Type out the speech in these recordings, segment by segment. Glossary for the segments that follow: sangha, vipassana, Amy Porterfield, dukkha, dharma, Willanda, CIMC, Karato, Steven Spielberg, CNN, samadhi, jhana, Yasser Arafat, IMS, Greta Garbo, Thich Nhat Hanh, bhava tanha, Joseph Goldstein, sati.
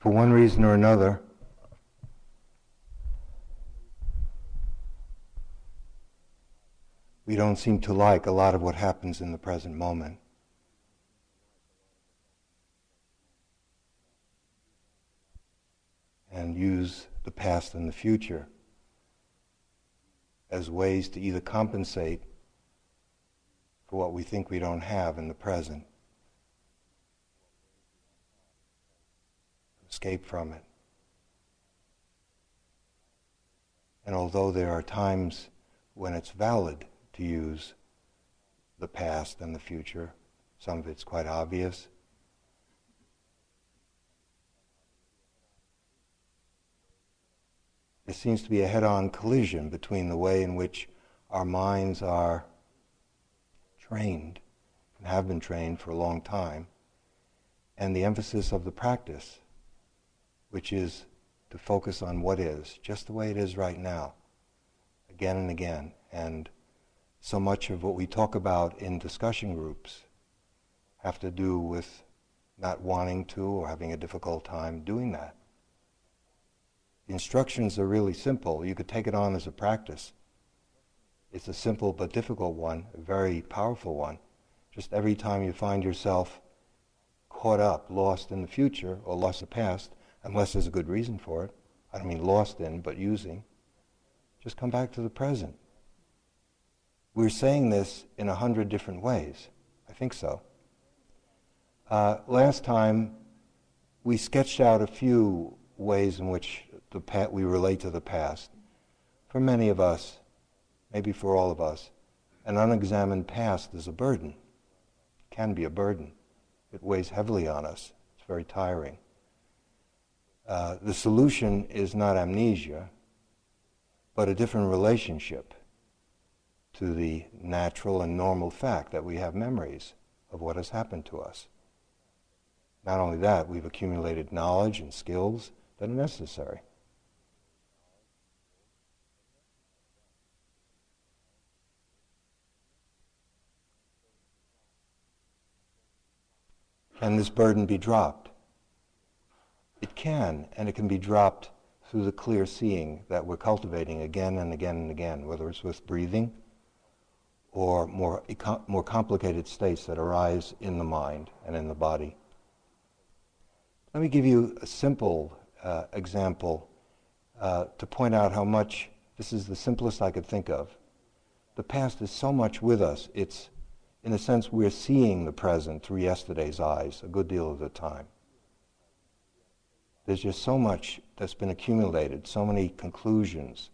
for one reason or another, we don't seem to like a lot of what happens in the present moment. And use the past and the future as ways to either compensate for what we think we don't have in the present, escape from it. And although there are times when it's valid to use the past and the future, some of it's quite obvious, there seems to be a head-on collision between the way in which our minds are trained, and have been trained for a long time, and the emphasis of the practice, which is to focus on what is, just the way it is right now, again and again. And so much of what we talk about in discussion groups have to do with not wanting to or having a difficult time doing that. Instructions are really simple. You could take it on as a practice. It's a simple but difficult one, a very powerful one. Just every time you find yourself caught up, lost in the future or lost in the past, unless there's a good reason for it, I don't mean lost in, but using, just come back to the present. We're saying this in 100 different ways. I think so. Last time, we sketched out a few ways in which we relate to the past. For many of us, maybe for all of us, an unexamined past is a burden. It can be a burden. It weighs heavily on us. It's very tiring. The solution is not amnesia, but a different relationship to the natural and normal fact that we have memories of what has happened to us. Not only that, we've accumulated knowledge and skills that are necessary. Can this burden be dropped? It can, and it can be dropped through the clear seeing that we're cultivating again and again and again, whether it's with breathing or more complicated states that arise in the mind and in the body. Let me give you a simple example to point out how much this is the simplest I could think of. The past is so much with us. It's, in a sense, we're seeing the present through yesterday's eyes a good deal of the time. There's just so much that's been accumulated, so many conclusions,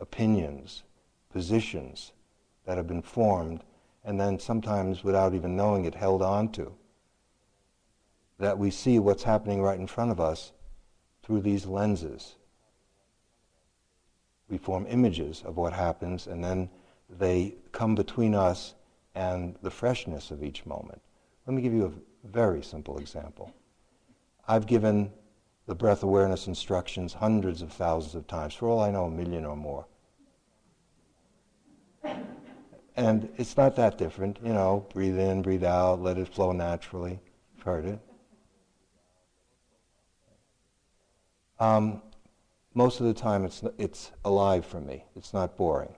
opinions, positions that have been formed, and then sometimes without even knowing it held on to, that we see what's happening right in front of us through these lenses. We form images of what happens, and then they come between us and the freshness of each moment. Let me give you a very simple example. I've given the breath awareness instructions hundreds of thousands of times, for all I know, 1 million or more. And it's not that different, you know, breathe in, breathe out, let it flow naturally. You've heard it. Most of the time it's alive for me, it's not boring.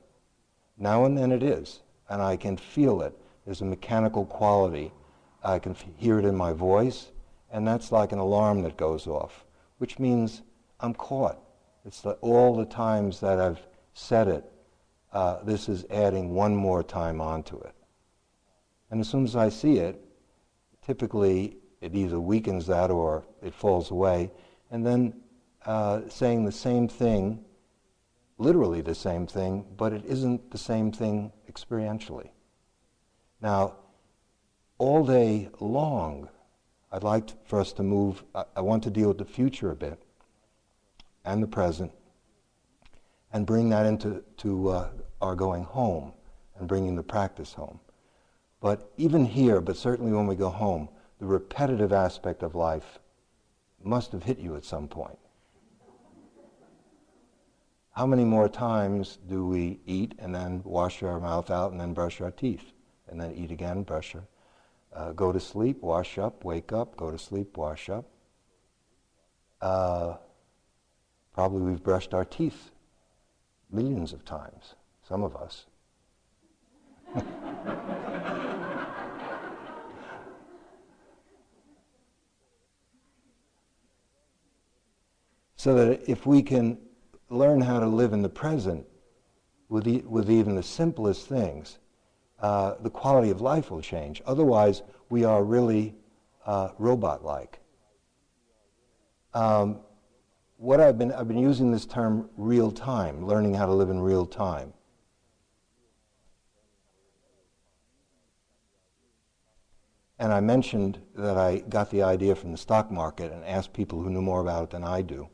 Now and then it is, and I can feel it. There's a mechanical quality. I can hear it in my voice, and that's like an alarm that goes off, which means I'm caught. It's all the times that I've said it, this is adding one more time onto it. And as soon as I see it, typically it either weakens that or it falls away. And then saying the same thing, literally the same thing, but it isn't the same thing experientially. Now, all day long, I'd like for us to move, I want to deal with the future a bit, and the present, and bring that into our going home, and bringing the practice home. But even here, but certainly when we go home, the repetitive aspect of life must have hit you at some point. How many more times do we eat, and then wash our mouth out, and then brush our teeth, and then eat again, brush our teeth? Go to sleep, wash up, wake up, go to sleep, wash up. Probably we've brushed our teeth millions of times, some of us. So that if we can learn how to live in the present with even the simplest things, the quality of life will change. Otherwise, we are really robot-like. What I've been using this term real time, learning how to live in real time. And I mentioned that I got the idea from the stock market and asked people who knew more about it than I do.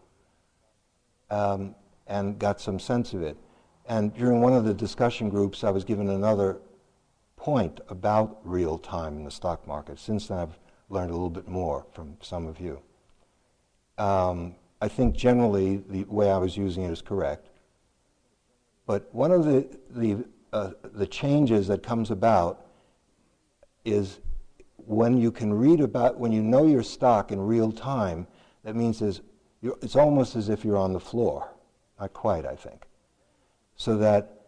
And got some sense of it. And during one of the discussion groups, I was given another point about real time in the stock market. Since then, I've learned a little bit more from some of you. I think generally the way I was using it is correct. But one of the changes that comes about is when you can read about, when you know your stock in real time, that means it's almost as if you're on the floor. Not quite, I think. So that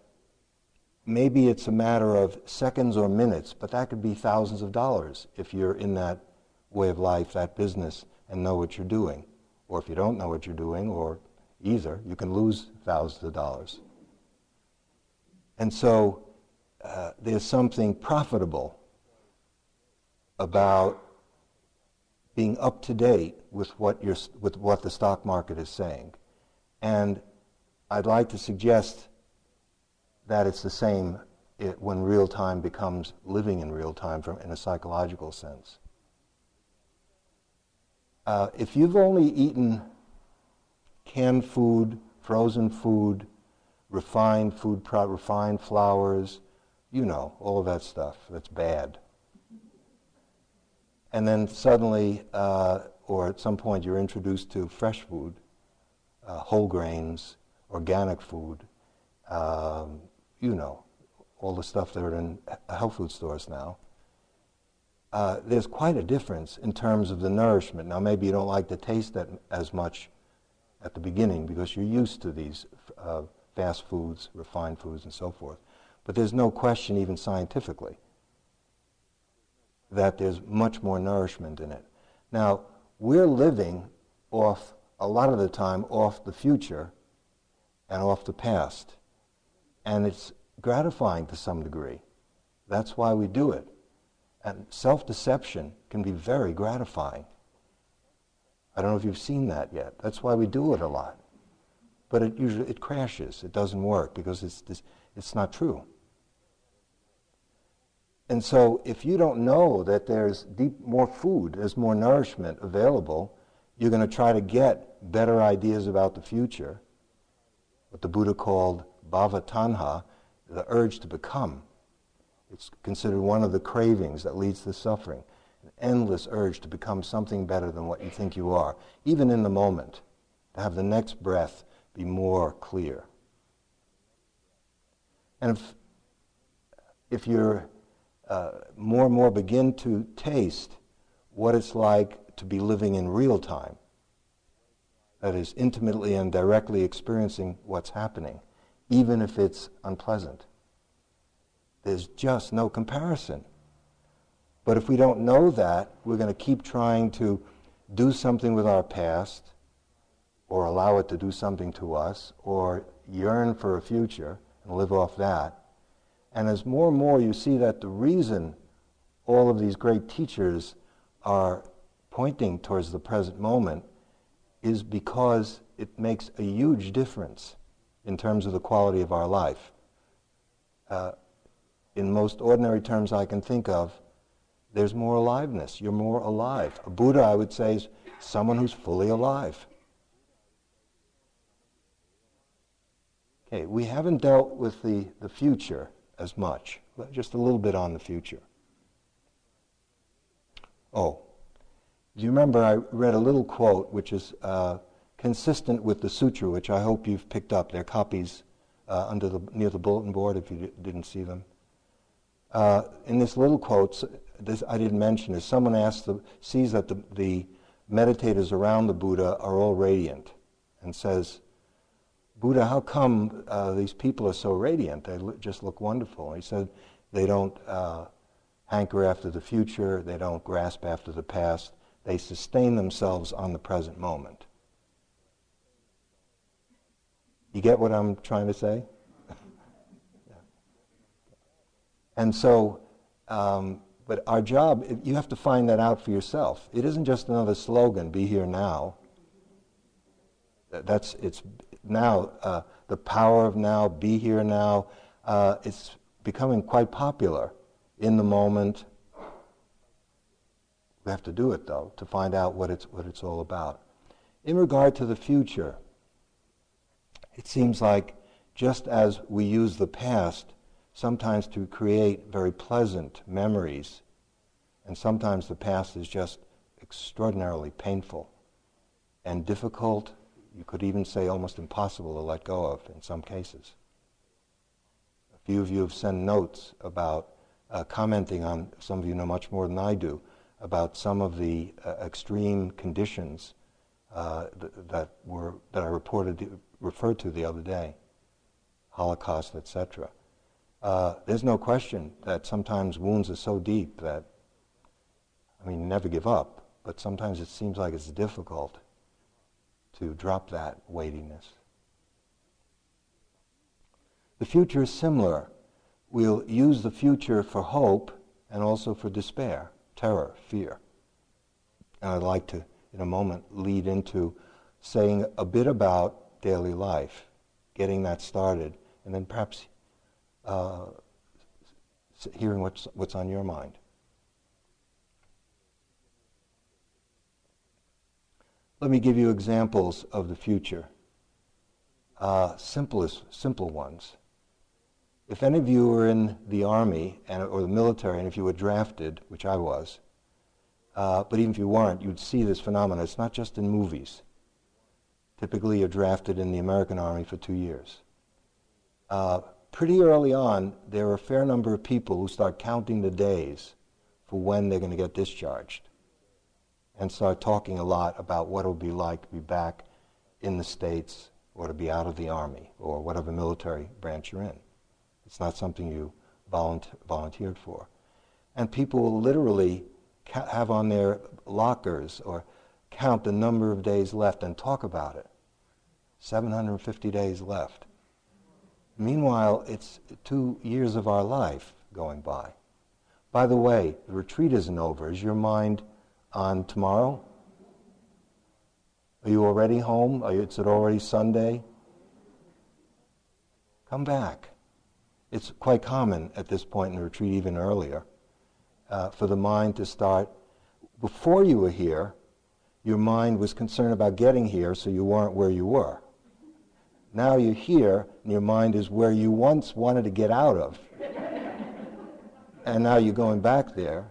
maybe it's a matter of seconds or minutes, but that could be thousands of dollars if you're in that way of life, that business, and know what you're doing. Or if you don't know what you're doing, or either, you can lose thousands of dollars. And so there's something profitable about being up to date with what the stock market is saying. And I'd like to suggest that it's the same when real time becomes living in real time in a psychological sense. If you've only eaten canned food, frozen food, refined flours, you know, all of that stuff that's bad. And then suddenly, or at some point, you're introduced to fresh food, whole grains, organic food, you know, all the stuff that are in health food stores now. There's quite a difference in terms of the nourishment. Now, maybe you don't like to taste that as much at the beginning because you're used to these fast foods, refined foods, and so forth. But there's no question, even scientifically, that there's much more nourishment in it. Now, we're living off, a lot of the time, off the future and off the past. And it's gratifying to some degree. That's why we do it. And self-deception can be very gratifying. I don't know if you've seen that yet. That's why we do it a lot. But it usually, it crashes. It doesn't work because it's not true. And so if you don't know that there's more food, there's more nourishment available, you're going to try to get better ideas about the future, what the Buddha called bhava tanha, the urge to become. It's considered one of the cravings that leads to suffering, an endless urge to become something better than what you think you are, even in the moment, to have the next breath be more clear. And if you're more and more begin to taste what it's like to be living in real time. That is, intimately and directly experiencing what's happening, even if it's unpleasant. There's just no comparison. But if we don't know that, we're going to keep trying to do something with our past, or allow it to do something to us, or yearn for a future and live off that. And as more and more you see that the reason all of these great teachers are pointing towards the present moment is because it makes a huge difference in terms of the quality of our life. In most ordinary terms I can think of, there's more aliveness. You're more alive. A Buddha, I would say, is someone who's fully alive. Okay, we haven't dealt with the future as much, just a little bit on the future. Oh, do you remember I read a little quote which is consistent with the sutra, which I hope you've picked up. There are copies near the bulletin board if you didn't see them. In this little quote, this I didn't mention, is someone sees that the meditators around the Buddha are all radiant, and says, Buddha, how come these people are so radiant? They just look wonderful. He said, they don't hanker after the future, they don't grasp after the past, they sustain themselves on the present moment. You get what I'm trying to say? Yeah. And so, but our job, you have to find that out for yourself. It isn't just another slogan, be here now. It's now, the power of now, be here now. It's becoming quite popular in the moment. We have to do it, though, to find out what it's all about. In regard to the future, it seems like just as we use the past sometimes to create very pleasant memories, and sometimes the past is just extraordinarily painful and difficult, you could even say almost impossible to let go of in some cases. A few of you have sent notes about commenting on, some of you know much more than I do, about some of the extreme conditions that I referred to the other day, Holocaust, etc. There's no question that sometimes wounds are so deep that, I mean, you never give up, but sometimes it seems like it's difficult to drop that weightiness. The future is similar. We'll use the future for hope and also for despair, terror, fear. And I'd like to, in a moment, lead into saying a bit about daily life, getting that started, and then perhaps hearing what's on your mind. Let me give you examples of the future. Simple ones. If any of you were in the army or the military, and if you were drafted, which I was, but even if you weren't, you'd see this phenomenon. It's not just in movies. Typically, you're drafted in the American Army for 2 years. Pretty early on, there are a fair number of people who start counting the days for when they're going to get discharged and start talking a lot about what it would be like to be back in the States or to be out of the Army or whatever military branch you're in. It's not something you volunteered for. And people will literally have on their lockers or count the number of days left and talk about it. 750 days left. Meanwhile, it's 2 years of our life going by. By the way, the retreat isn't over. Is your mind on tomorrow? Are you already home? Is it already Sunday? Come back. It's quite common at this point in the retreat, even earlier, for the mind to start. Before you were here, your mind was concerned about getting here, so you weren't where you were. Now you're here, and your mind is where you once wanted to get out of. And now you're going back there,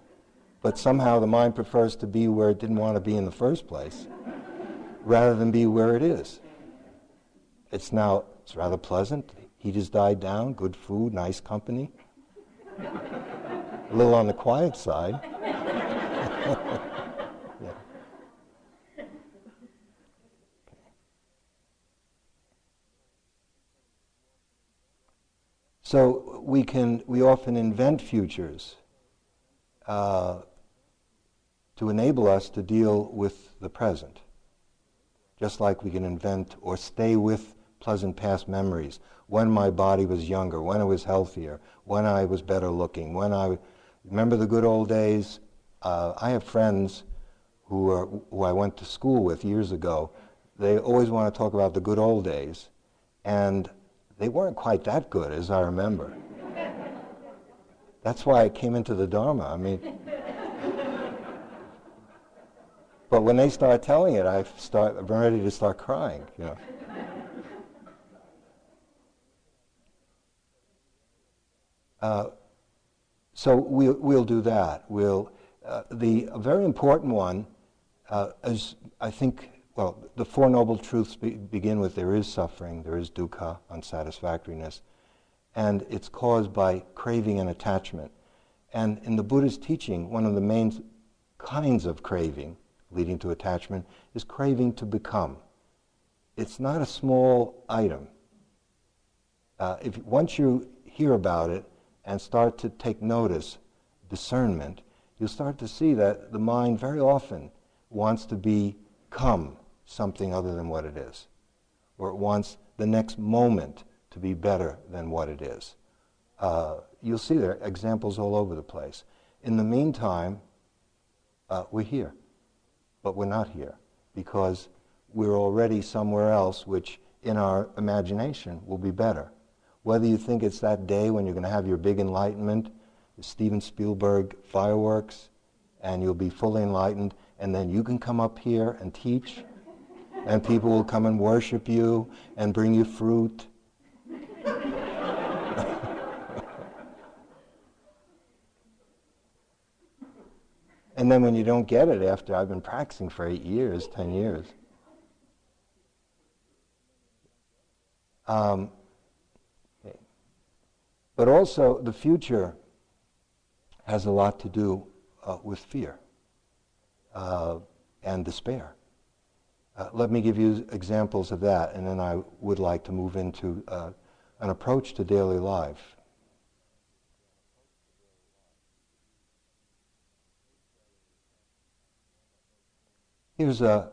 but somehow the mind prefers to be where it didn't want to be in the first place, rather than be where it is. It's rather pleasant. Heat has died down, good food, nice company. A little on the quiet side. So we often invent futures to enable us to deal with the present, just like we can invent or stay with pleasant past memories, when my body was younger, when I was healthier, when I was better looking, remember the good old days. I have friends who I went to school with years ago. They always want to talk about the good old days, and they weren't quite that good, as I remember. That's why I came into the Dharma. I mean, but when they start telling it, I'm ready to start crying. You know. So we'll do that. The very important one, is I think. Well, the Four Noble Truths begin with there is suffering, there is dukkha, unsatisfactoriness, and it's caused by craving and attachment. And in the Buddha's teaching, one of the main kinds of craving leading to attachment, is craving to become. It's not a small item. Once you hear about it and start to take notice, discernment, you'll start to see that the mind very often wants to become something other than what it is, or it wants the next moment to be better than what it is. You'll see there are examples all over the place. In the meantime, we're here, but we're not here because we're already somewhere else, which in our imagination will be better. Whether you think it's that day when you're going to have your big enlightenment, the Steven Spielberg fireworks, and you'll be fully enlightened, and then you can come up here and teach, and people will come and worship you and bring you fruit. And then when you don't get it after I've been practicing for 8 years, 10 years. But also the future has a lot to do with fear and despair. Let me give you examples of that, and then I would like to move into an approach to daily life. Here's a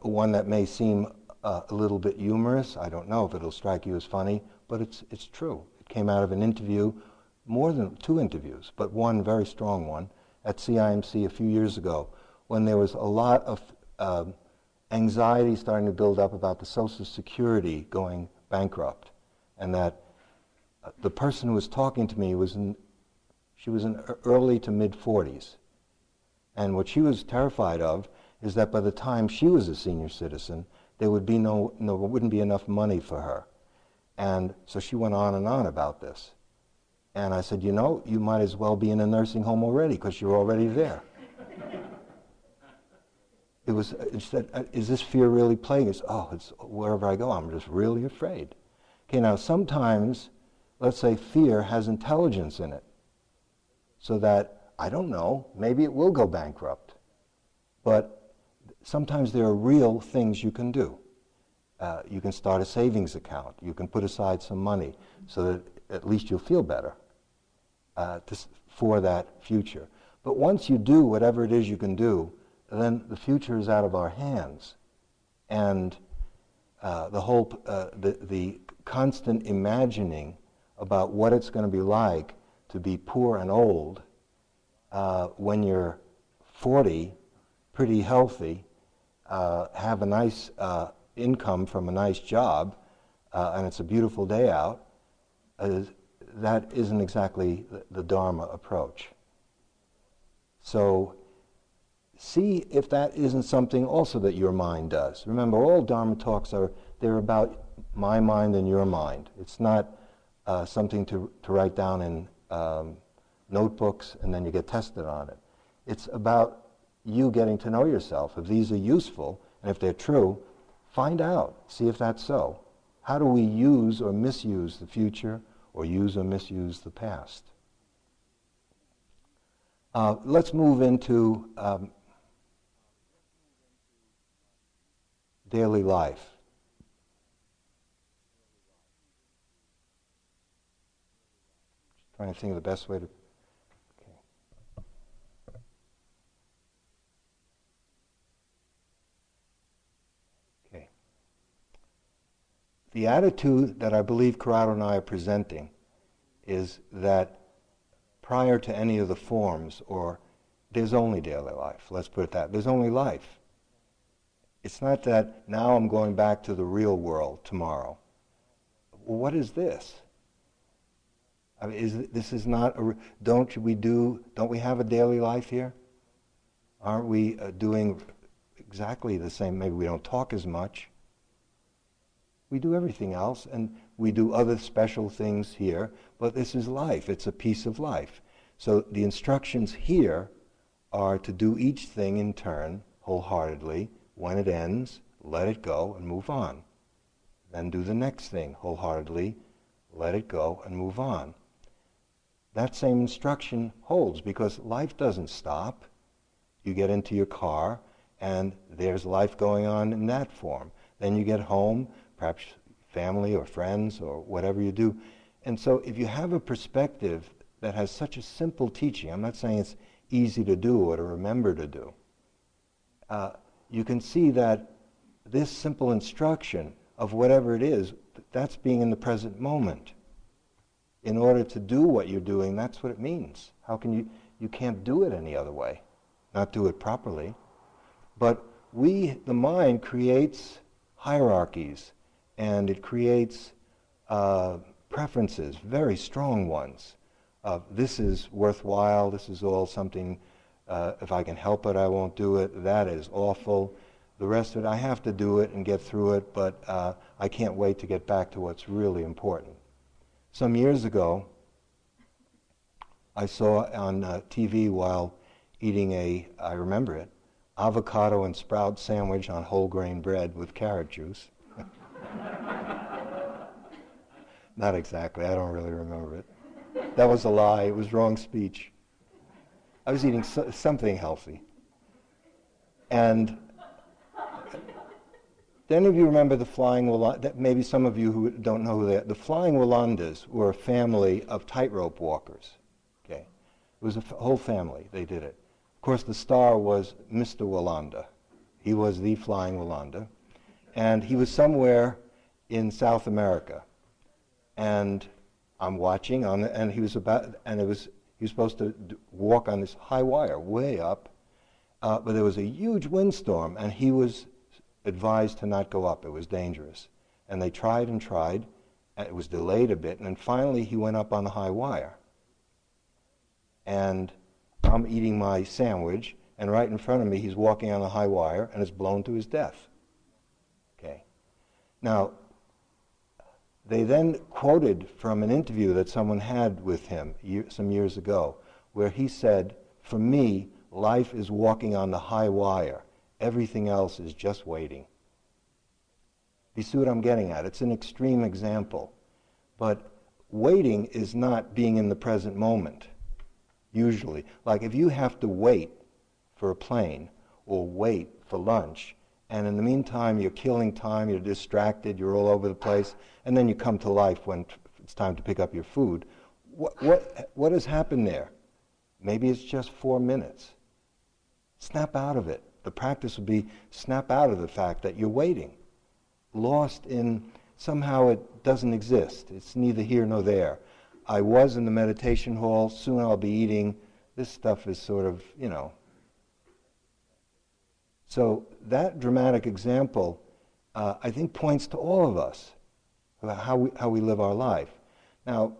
one that may seem a little bit humorous. I don't know if it'll strike you as funny, but it's true. It came out of an interview, more than two interviews, but one very strong one, at CIMC a few years ago, when there was a lot of anxiety starting to build up about the Social Security going bankrupt, and that the person who was talking to me was in early to mid 40s, and what she was terrified of is that by the time she was a senior citizen, there would be wouldn't be enough money for her. And so she went on and on about this. And I said, you know, you might as well be in a nursing home already because you're already there. She said, is this fear really plaguing us? Oh, it's wherever I go, I'm just really afraid. Okay, now sometimes, let's say fear has intelligence in it. So that, I don't know, maybe it will go bankrupt. But sometimes there are real things you can do. You can start a savings account. You can put aside some money so that at least you'll feel better for that future. But once you do whatever it is you can do, then the future is out of our hands. And the constant imagining about what it's going to be like to be poor and old when you're 40, pretty healthy, have a nice income from a nice job, and it's a beautiful day out, that isn't exactly the Dharma approach. So see if that isn't something also that your mind does. Remember, all Dharma talks they're about my mind and your mind. It's not something to write down in notebooks and then you get tested on it. It's about you getting to know yourself. If these are useful, and if they're true, find out. See if that's so. How do we use or misuse the future, or use or misuse the past? Let's move into daily life. Just trying to think of the best way to... Okay. The attitude that I believe Karato and I are presenting is that prior to any of the forms, or there's only daily life, let's put it that, there's only life. It's not that now I'm going back to the real world tomorrow. What is this? I mean, this is not a... Don't we have a daily life here? Aren't we doing exactly the same? Maybe we don't talk as much. We do everything else, and we do other special things here, but this is life. It's a piece of life. So the instructions here are to do each thing in turn, wholeheartedly. When it ends, let it go and move on. Then do the next thing wholeheartedly, let it go and move on. That same instruction holds because life doesn't stop. You get into your car and there's life going on in that form. Then you get home, perhaps family or friends or whatever you do. And so if you have a perspective that has such a simple teaching, I'm not saying it's easy to do or to remember to do, you can see that this simple instruction of whatever it is, that's being in the present moment. In order to do what you're doing, that's what it means. How can you can't do it any other way, not do it properly. But the mind creates hierarchies, and it creates preferences, very strong ones. This is worthwhile, this is all something, if I can help it, I won't do it, that is awful. The rest of it, I have to do it and get through it, but I can't wait to get back to what's really important. Some years ago, I saw on TV while eating I remember it, avocado and sprout sandwich on whole grain bread with carrot juice. Not exactly, I don't really remember it. That was a lie, it was wrong speech. I was eating something healthy. And do any of you remember the Flying Willandas? Maybe some of you who don't know who they are. The Flying Willandas were a family of tightrope walkers. Okay, it was a whole family, they did it. Of course, the star was Mr. Willanda. He was the Flying Willanda. And he was somewhere in South America. And I'm watching, and he was he was supposed to walk on this high wire way up, but there was a huge windstorm, and he was advised to not go up. It was dangerous. And they tried and tried, and it was delayed a bit, and then finally he went up on the high wire. And I'm eating my sandwich, and right in front of me, he's walking on the high wire, and is blown to his death. Okay. Now, they then quoted from an interview that someone had with him some years ago, where he said, "For me, life is walking on the high wire. Everything else is just waiting." You see what I'm getting at? It's an extreme example. But waiting is not being in the present moment. Usually, like if you have to wait for a plane or wait for lunch, and in the meantime you're killing time, you're distracted, you're all over the place, and then you come to life when it's time to pick up your food, what has happened there? Maybe it's just 4 minutes. Snap out of it. The practice would be snap out of the fact that you're waiting, lost in somehow it doesn't exist. It's neither here nor there. I was in the meditation hall, soon I'll be eating. This stuff is sort of, you know. So that dramatic example, I think, points to all of us about how we live our life. Now,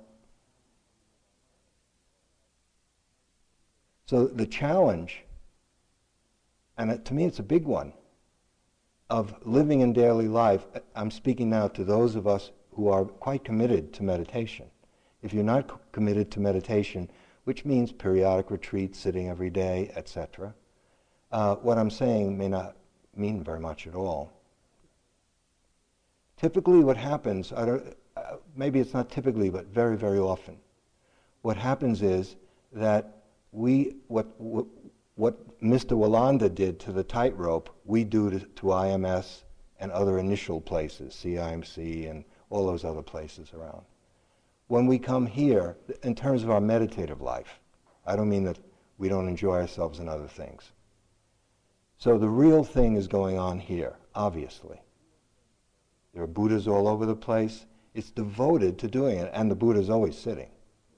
so the challenge, and to me it's a big one, of living in daily life, I'm speaking now to those of us who are quite committed to meditation. If you're not committed to meditation, which means periodic retreats, sitting every day, etc., what I'm saying may not mean very much at all. Typically what happens, maybe it's not typically, but very, very often, what happens is that what Mr. Willanda did to the tightrope, we do to IMS and other initial places, CIMC and all those other places around. When we come here, in terms of our meditative life, I don't mean that we don't enjoy ourselves in other things. So the real thing is going on here, obviously. There are Buddhas all over the place. It's devoted to doing it, and the Buddha's always sitting.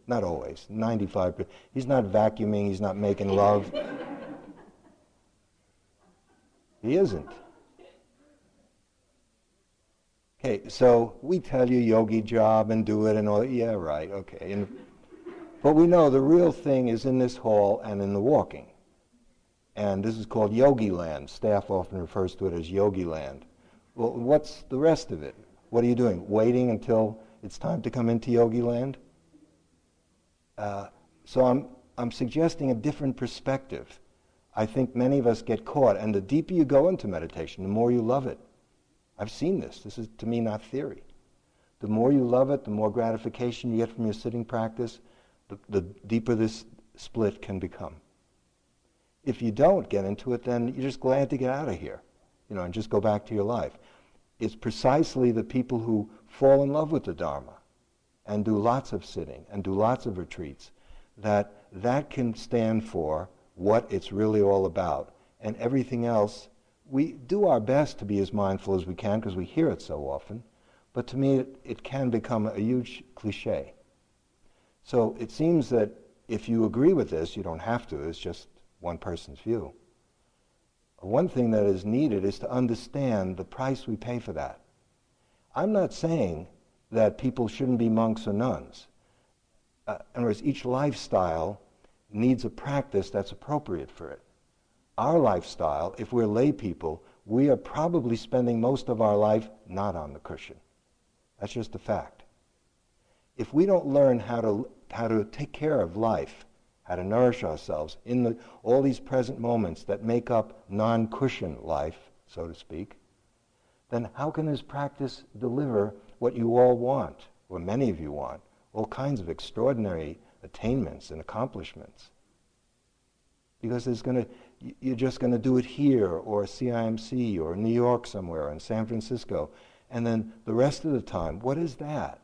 Not always, 95%. He's not vacuuming, he's not making love. He isn't. Okay, so we tell you yogi job and do it and all, yeah, right, okay. But we know the real thing is in this hall and in the walking. And this is called yogi land. Staff often refers to it as yogi land. Well, what's the rest of it? What are you doing? Waiting until it's time to come into yogi land? So I'm suggesting a different perspective. I think many of us get caught, and the deeper you go into meditation, the more you love it. I've seen this. This is, to me, not theory. The more you love it, the more gratification you get from your sitting practice, the deeper this split can become. if you don't get into it, then you're just glad to get out of here, you know, and just go back to your life. It's precisely the people who fall in love with the Dharma and do lots of sitting and do lots of retreats that can stand for what it's really all about. And everything else, we do our best to be as mindful as we can because we hear it so often, but to me it can become a huge cliche. So it seems that if you agree with this, you don't have to, it's just one person's view. One thing that is needed is to understand the price we pay for that. I'm not saying that people shouldn't be monks or nuns. In other words, each lifestyle needs a practice that's appropriate for it. Our lifestyle, if we're lay people, we are probably spending most of our life not on the cushion. That's just a fact. If we don't learn how to take care of life, how to nourish ourselves in all these present moments that make up non-cushion life, so to speak, then how can this practice deliver what you all want, or many of you want, all kinds of extraordinary attainments and accomplishments? Because you're just going to do it here, or CIMC, or New York somewhere, or in San Francisco, and then the rest of the time, what is that?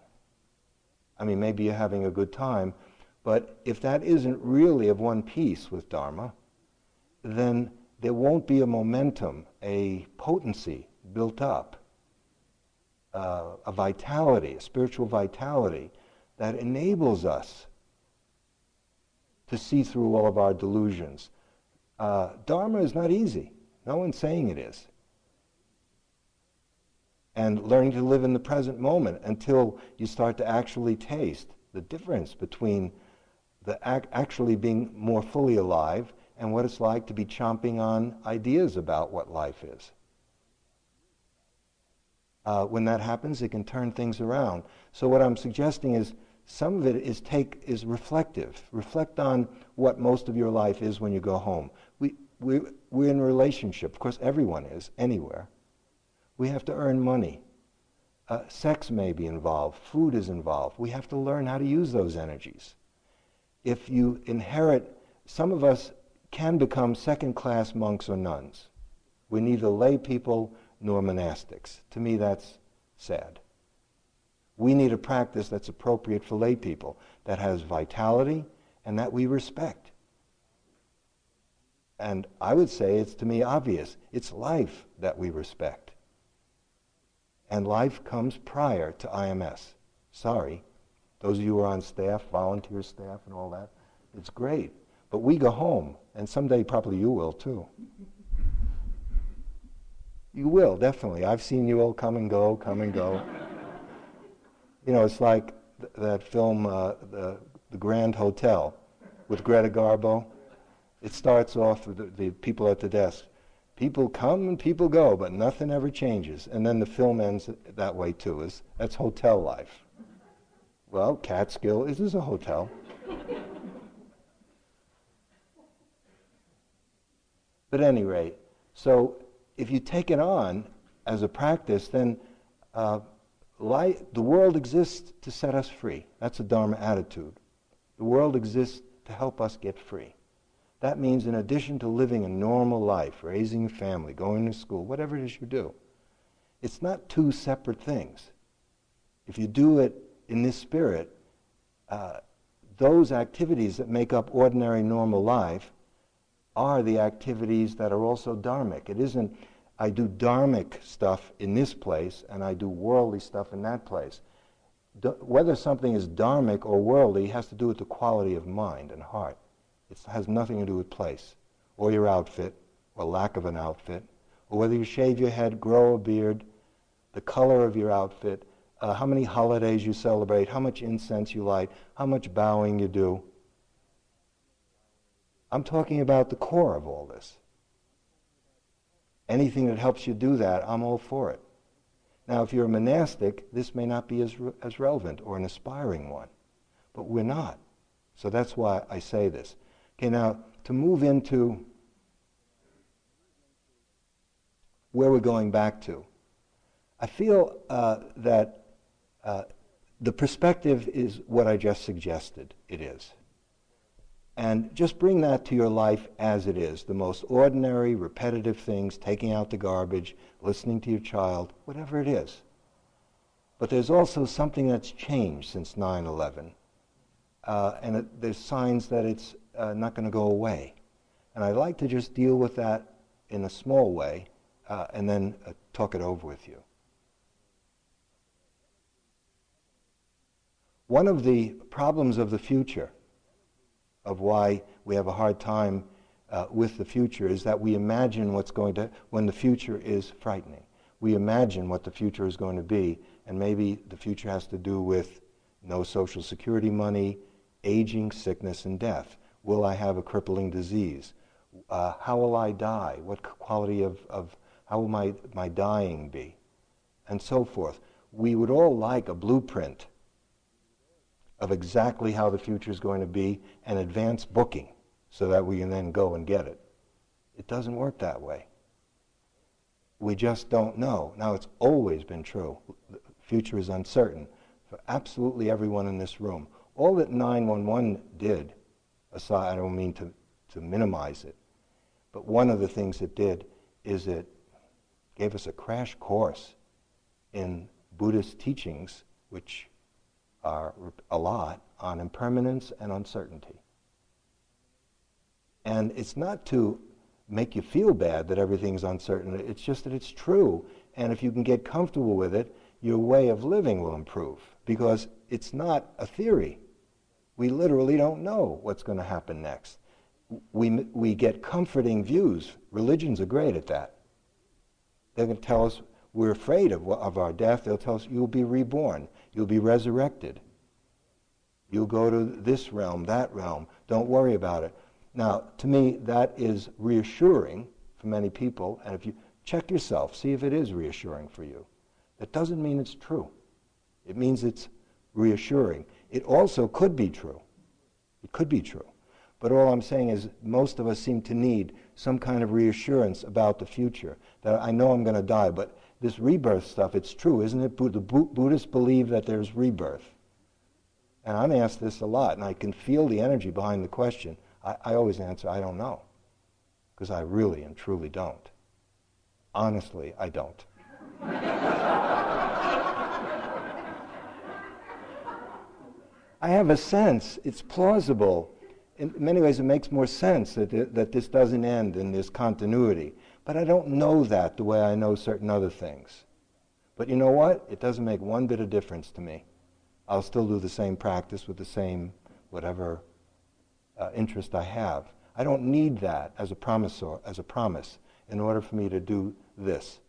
I mean, maybe you're having a good time, but if that isn't really of one piece with Dharma, then there won't be a momentum, a potency built up, a vitality, a spiritual vitality that enables us to see through all of our delusions. Dharma is not easy. No one's saying it is. And learning to live in the present moment until you start to actually taste the difference between the actually being more fully alive and what it's like to be chomping on ideas about what life is. When that happens, it can turn things around. So what I'm suggesting is some of it is reflective. Reflect on what most of your life is when you go home. We're in a relationship. Of course, everyone is, anywhere. We have to earn money. Sex may be involved. Food is involved. We have to learn how to use those energies. If you inherit, some of us can become second-class monks or nuns. We're neither lay people nor monastics. To me, that's sad. We need a practice that's appropriate for lay people, that has vitality, and that we respect. And I would say it's, to me, obvious. It's life that we respect. And life comes prior to IMS. Sorry, those of you who are on staff, volunteer staff and all that, it's great. But we go home, and someday probably you will too. You will, definitely. I've seen you all come and go, come and go. You know, it's like that film, The Grand Hotel, with Greta Garbo. It starts off with the people at the desk. People come and people go, but nothing ever changes. And then the film ends that way too. That's hotel life. Well, Catskill, is this a hotel? But at any rate, so if you take it on as a practice, then the world exists to set us free. That's a Dharma attitude. The world exists to help us get free. That means in addition to living a normal life, raising a family, going to school, whatever it is you do, it's not two separate things. If you do it in this spirit, those activities that make up ordinary, normal life are the activities that are also dharmic. It isn't, I do dharmic stuff in this place and I do worldly stuff in that place. Whether something is dharmic or worldly has to do with the quality of mind and heart. It has nothing to do with place, or your outfit, or lack of an outfit, or whether you shave your head, grow a beard, the color of your outfit, how many holidays you celebrate, how much incense you light, how much bowing you do. I'm talking about the core of all this. Anything that helps you do that, I'm all for it. Now, if you're a monastic, this may not be as relevant or an aspiring one, but we're not. So that's why I say this. Okay, now, to move into where we're going back to, I feel that the perspective is what I just suggested it is. And just bring that to your life as it is, the most ordinary, repetitive things, taking out the garbage, listening to your child, whatever it is. But there's also something that's changed since 9/11. There's signs that it's not going to go away. And I'd like to just deal with that in a small way and then talk it over with you. One of the problems of the future, of why we have a hard time with the future, is that we imagine what's going to, when the future is frightening. We imagine what the future is going to be, and maybe the future has to do with no Social Security money, aging, sickness, and death. Will I have a crippling disease? How will I die? What quality how will my dying be? And so forth. We would all like a blueprint of exactly how the future is going to be, and advance booking so that we can then go and get it. It doesn't work that way. We just don't know. Now, it's always been true. The future is uncertain for absolutely everyone in this room. All that 9/11 did, aside, I don't mean to minimize it, but one of the things it did is it gave us a crash course in Buddhist teachings, which are a lot on impermanence and uncertainty. And it's not to make you feel bad that everything's uncertain, it's just that it's true. And if you can get comfortable with it, your way of living will improve, because it's not a theory. We literally don't know what's going to happen next. We get comforting views. Religions are great at that. They're going to tell us we're afraid of our death. They'll tell us you'll be reborn. You'll be resurrected. You'll go to this realm, that realm. Don't worry about it. Now, to me, that is reassuring for many people. And if you check yourself, see if it is reassuring for you. That doesn't mean it's true. It means it's reassuring. It also could be true. It could be true. But all I'm saying is most of us seem to need some kind of reassurance about the future. That I know I'm going to die, but this rebirth stuff, it's true, isn't it? The Buddhists believe that there's rebirth. And I'm asked this a lot, and I can feel the energy behind the question. I always answer, I don't know. Because I really and truly don't. Honestly, I don't. I have a sense, it's plausible. In many ways, it makes more sense that this doesn't end and there's continuity. But I don't know that the way I know certain other things. But you know what? It doesn't make one bit of difference to me. I'll still do the same practice with the same whatever interest I have. I don't need that as a promise in order for me to do this.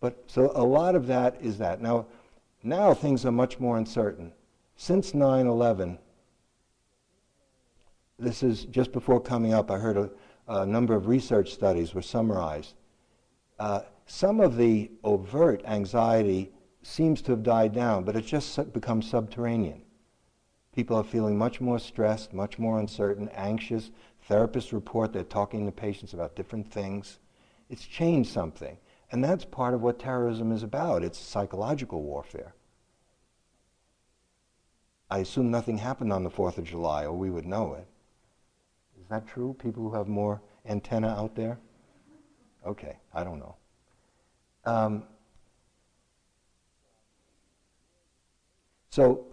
But so a lot of that is that. Now things are much more uncertain. Since 9/11, this is just before coming up, I heard a number of research studies were summarized. Some of the overt anxiety seems to have died down, but it's just become subterranean. People are feeling much more stressed, much more uncertain, anxious. Therapists report they're talking to patients about different things. It's changed something. And that's part of what terrorism is about. It's psychological warfare. I assume nothing happened on the 4th of July, or we would know it. Is that true? People who have more antenna out there? Okay, I don't know. So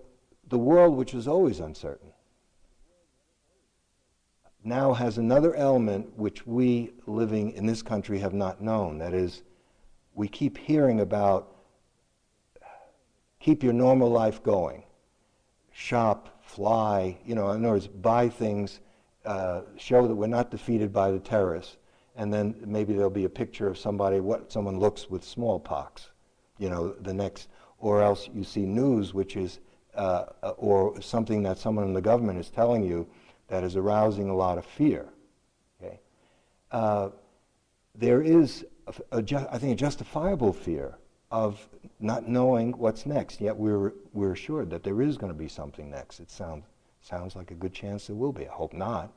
the world, which is always uncertain, now has another element which we living in this country have not known. That is, we keep hearing about keep your normal life going. Shop, fly, in other words, buy things. Show that we're not defeated by the terrorists, and then maybe there'll be a picture of someone looks with smallpox, the next, or else you see news which is, or something that someone in the government is telling you that is arousing a lot of fear. Okay, there is, I think, a justifiable fear of not knowing what's next. Yet we're assured that there is going to be something next. It sounds like a good chance there will be. I hope not.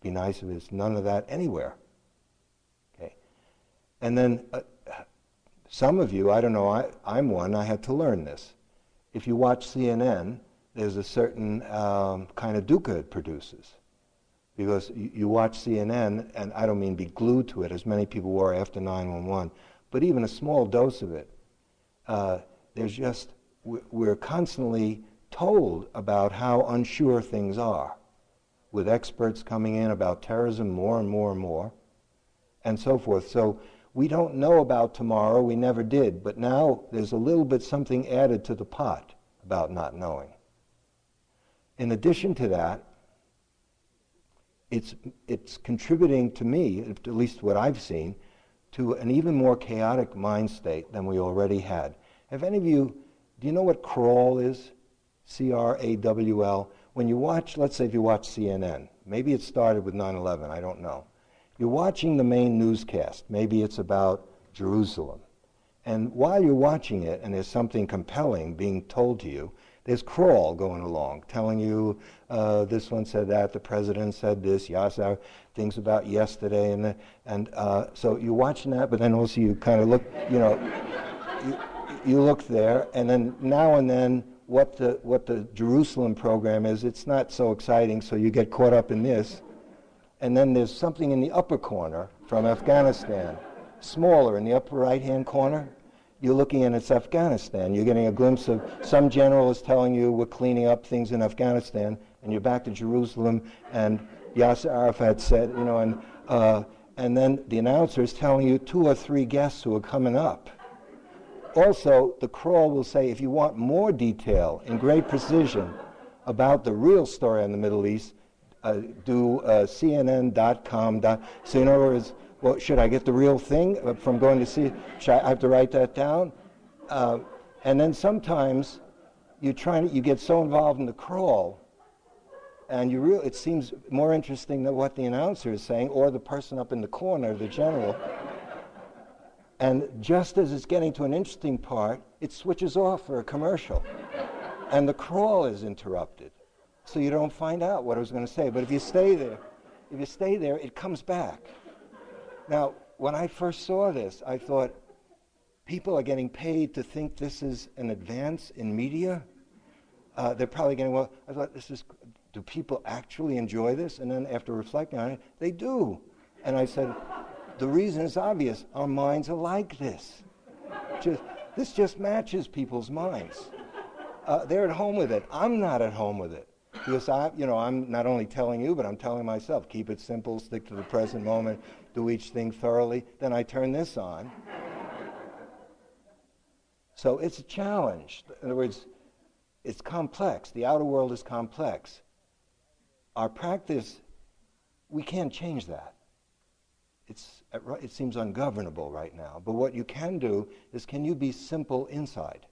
Be nice if it's none of that anywhere. Okay. And then some of you, I don't know, I'm one, I had to learn this. If you watch CNN, there's a certain kind of dukkha it produces. because you watch CNN, and I don't mean be glued to it, as many people were after 9/11, but even a small dose of it, there's just, we're constantly told about how unsure things are, with experts coming in about terrorism more and more and more, and so forth. So we don't know about tomorrow, we never did, but now there's a little bit something added to the pot about not knowing. In addition to that, it's contributing to me, at least what I've seen, to an even more chaotic mind state than we already had. Have any of you, do you know what crawl is? C-R-A-W-L. When you watch, let's say if you watch CNN, maybe it started with 9/11, I don't know. You're watching the main newscast, maybe it's about Jerusalem. And while you're watching it and there's something compelling being told to you, there's crawl going along, telling you this one said that, the president said this, Yasser, things about yesterday, so you're watching that, but then also you kind of look, you know, you look there, and then now and then what the Jerusalem program is, it's not so exciting, so you get caught up in this, and then there's something in the upper corner from Afghanistan, smaller in the upper right-hand corner. You're looking and it's Afghanistan. You're getting a glimpse of some general is telling you we're cleaning up things in Afghanistan, and you're back to Jerusalem, and Yasser Arafat said, you know, and then the announcer is telling you 2 or 3 guests who are coming up. Also, the crawl will say, if you want more detail and great precision about the real story in the Middle East, do CNN.com. So in other words, well, should I get the real thing from going to see? Should I have to write that down? And then sometimes you get so involved in the crawl, and it seems more interesting than what the announcer is saying or the person up in the corner, the general. And just as it's getting to an interesting part, it switches off for a commercial, and the crawl is interrupted, so you don't find out what I was going to say. But if you stay there, it comes back. Now, when I first saw this, I thought, people are getting paid to think this is an advance in media? They're probably getting, well, I thought, do people actually enjoy this? And then after reflecting on it, they do. And I said, the reason is obvious. Our minds are like this. This just matches people's minds. They're at home with it. I'm not at home with it. Because I'm not only telling you, but I'm telling myself, keep it simple, stick to the present moment, do each thing thoroughly. Then I turn this on. So it's a challenge. In other words, it's complex. The outer world is complex. Our practice, we can't change that. It seems ungovernable right now. But what you can do is, can you be simple inside?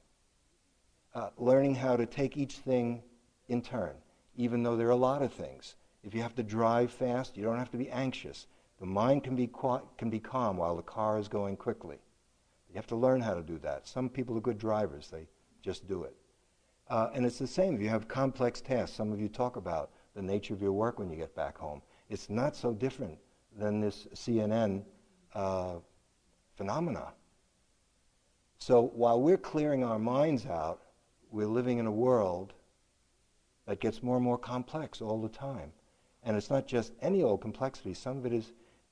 Learning how to take each thing in turn, even though there are a lot of things. If you have to drive fast, you don't have to be anxious. The mind can be calm while the car is going quickly. You have to learn how to do that. Some people are good drivers. They just do it. And it's the same if you have complex tasks. Some of you talk about the nature of your work when you get back home. It's not so different than this CNN phenomena. So while we're clearing our minds out, we're living in a world that gets more and more complex all the time. And it's not just any old complexity. Some of it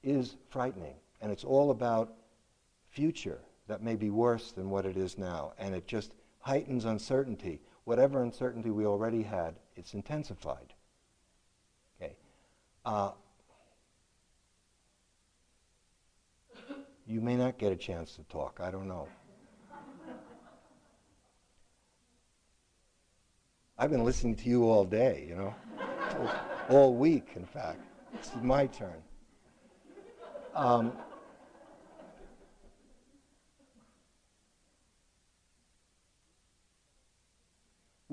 is frightening. And it's all about future that may be worse than what it is now. And it just heightens uncertainty. Whatever uncertainty we already had, it's intensified. Okay. You may not get a chance to talk. I don't know. I've been listening to you all day, you know, all week, in fact. This is my turn.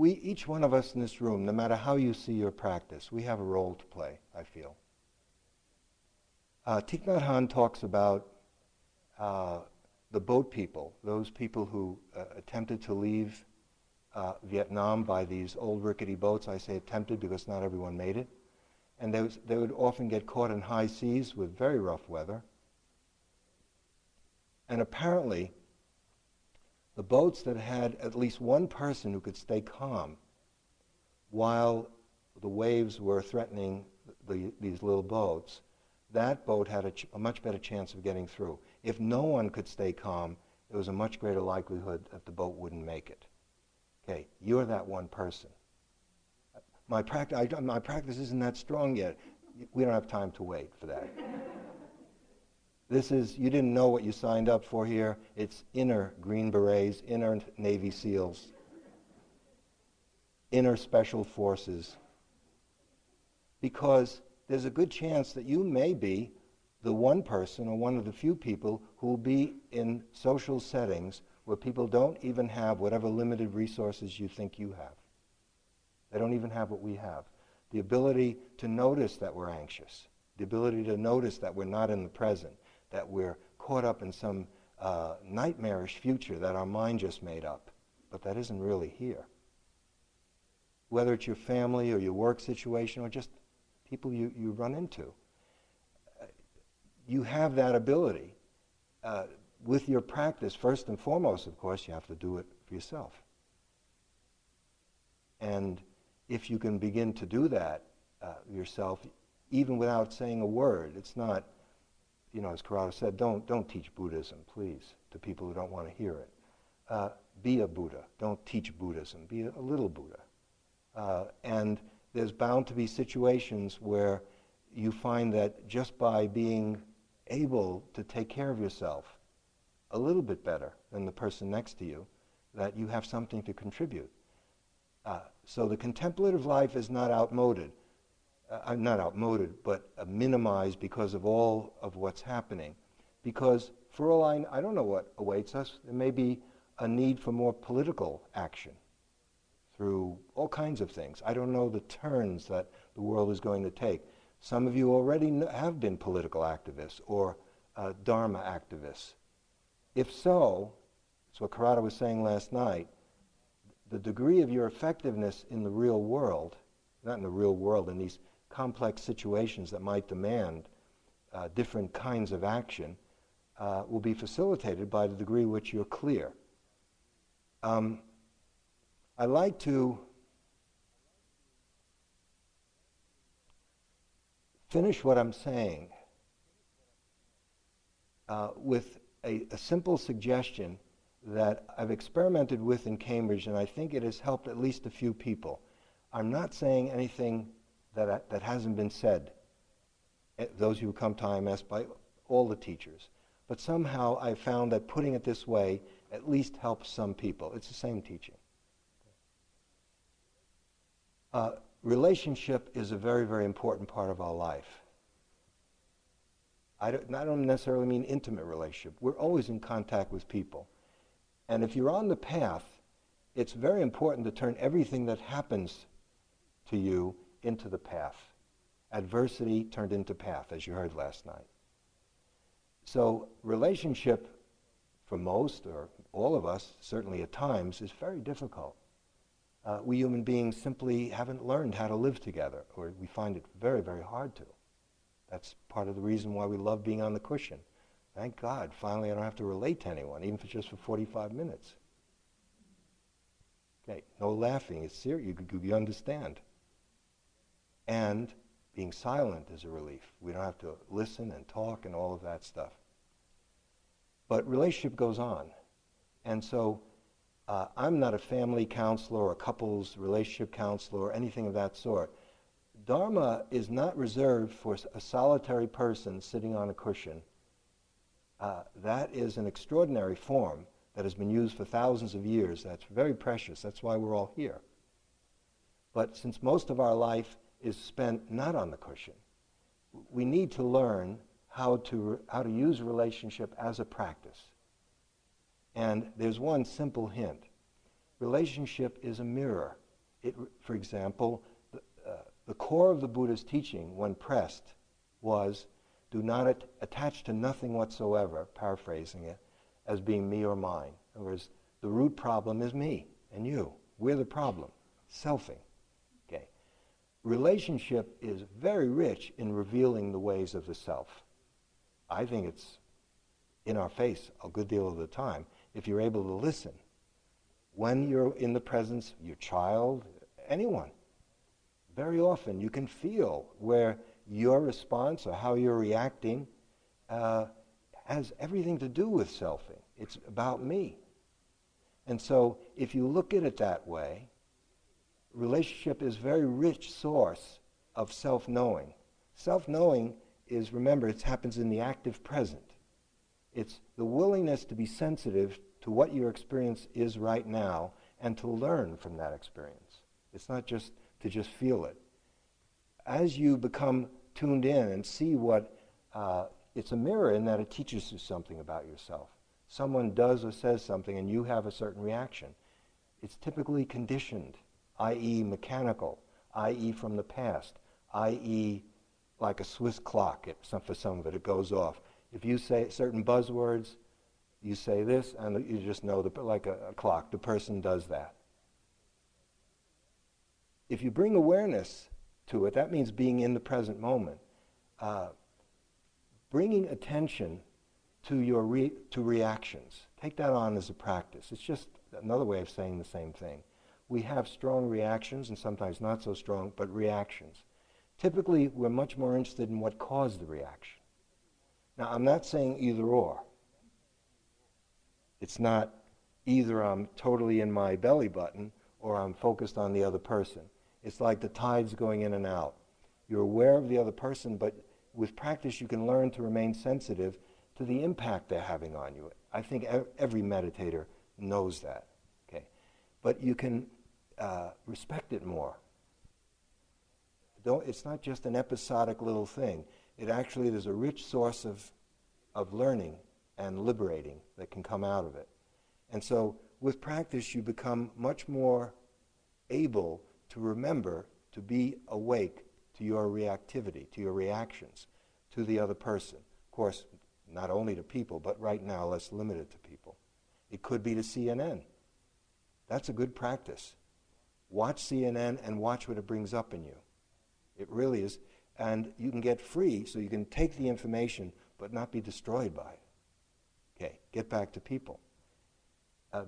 Each one of us in this room, no matter how you see your practice, we have a role to play, I feel. Thich Nhat Hanh talks about the boat people, those people who attempted to leave Vietnam by these old rickety boats. I say attempted because not everyone made it. And they would often get caught in high seas with very rough weather. And apparently, the boats that had at least one person who could stay calm while the waves were threatening these little boats, that boat had a much better chance of getting through. If no one could stay calm, there was a much greater likelihood that the boat wouldn't make it. Okay, you're that one person. My practice isn't that strong yet. We don't have time to wait for that. This is, you didn't know what you signed up for here. It's inner Green Berets, inner Navy SEALs, inner Special Forces. Because there's a good chance that you may be the one person or one of the few people who will be in social settings where people don't even have whatever limited resources you think you have. They don't even have what we have. The ability to notice that we're anxious, the ability to notice that we're not in the present, that we're caught up in some nightmarish future that our mind just made up, but that isn't really here. Whether it's your family or your work situation or just people you run into, you have that ability. With your practice, first and foremost, of course, you have to do it for yourself. And if you can begin to do that yourself, even without saying a word, it's not, you know, as Karato said, don't teach Buddhism, please, to people who don't want to hear it. Be a Buddha. Don't teach Buddhism. Be a little Buddha. And there's bound to be situations where you find that just by being able to take care of yourself a little bit better than the person next to you, that you have something to contribute. So the contemplative life is not outmoded. Not outmoded, but minimized because of all of what's happening. Because for all I don't know what awaits us. There may be a need for more political action through all kinds of things. I don't know the turns that the world is going to take. Some of you already have been political activists or Dharma activists. If so, that's what Karato was saying last night, the degree of your effectiveness in the real world, not in the real world, in these complex situations that might demand different kinds of action, will be facilitated by the degree which you're clear. I like to finish what I'm saying with a simple suggestion that I've experimented with in Cambridge, and I think it has helped at least a few people. I'm not saying anything that hasn't been said, those who come to IMS, by all the teachers. But somehow I found that putting it this way at least helps some people. It's the same teaching. Relationship is a very, very important part of our life. I don't necessarily mean intimate relationship. We're always in contact with people. And if you're on the path, it's very important to turn everything that happens to you into the path. Adversity turned into path, as you heard last night. So relationship, for most or all of us, certainly at times, is very difficult. We human beings simply haven't learned how to live together, or we find it very, very hard to. That's part of the reason why we love being on the cushion. Thank God, finally I don't have to relate to anyone, even if it's just for 45 minutes. Okay, no laughing, it's serious, you understand. And being silent is a relief. We don't have to listen and talk and all of that stuff. But relationship goes on. And so I'm not a family counselor or a couples relationship counselor or anything of that sort. Dharma is not reserved for a solitary person sitting on a cushion. That is an extraordinary form that has been used for thousands of years. That's very precious. That's why we're all here. But since most of our life is spent not on the cushion, we need to learn how to use relationship as a practice. And there's one simple hint. Relationship is a mirror. It, for example, the core of the Buddha's teaching, when pressed, was do not attach to nothing whatsoever, paraphrasing it, as being me or mine. In other words, the root problem is me and you. We're the problem. Selfing. Okay. Relationship is very rich in revealing the ways of the self. I think it's in our face a good deal of the time if you're able to listen. When you're in the presence, your child, anyone, very often you can feel where your response or how you're reacting has everything to do with selfing. It's about me. And so if you look at it that way, relationship is a very rich source of self-knowing. Self-knowing is, remember, it happens in the active present. It's the willingness to be sensitive to what your experience is right now and to learn from that experience. It's not just to just feel it. As you become tuned in and see what, it's a mirror in that it teaches you something about yourself. Someone does or says something and you have a certain reaction. It's typically conditioned, i.e. mechanical, i.e. from the past, i.e. like a Swiss clock, for some of it, it goes off. If you say certain buzzwords, you say this, and you just know, like a clock, the person does that. If you bring awareness to it, that means being in the present moment. Bringing attention to your reactions. Take that on as a practice. It's just another way of saying the same thing. We have strong reactions, and sometimes not so strong, but reactions. Typically, we're much more interested in what caused the reaction. Now, I'm not saying either or. It's not either I'm totally in my belly button or I'm focused on the other person. It's like the tides going in and out. You're aware of the other person, but with practice you can learn to remain sensitive to the impact they're having on you. I think every meditator knows that. Okay? But you can respect it more. It's not just an episodic little thing. It actually, there's a rich source of learning and liberating that can come out of it. And so with practice you become much more able to remember to be awake to your reactivity, to your reactions, to the other person. Of course, not only to people, but right now let's limit it to people. It could be to CNN. That's a good practice. Watch CNN and watch what it brings up in you. It really is, and you can get free, so you can take the information but not be destroyed by it. Okay, get back to people.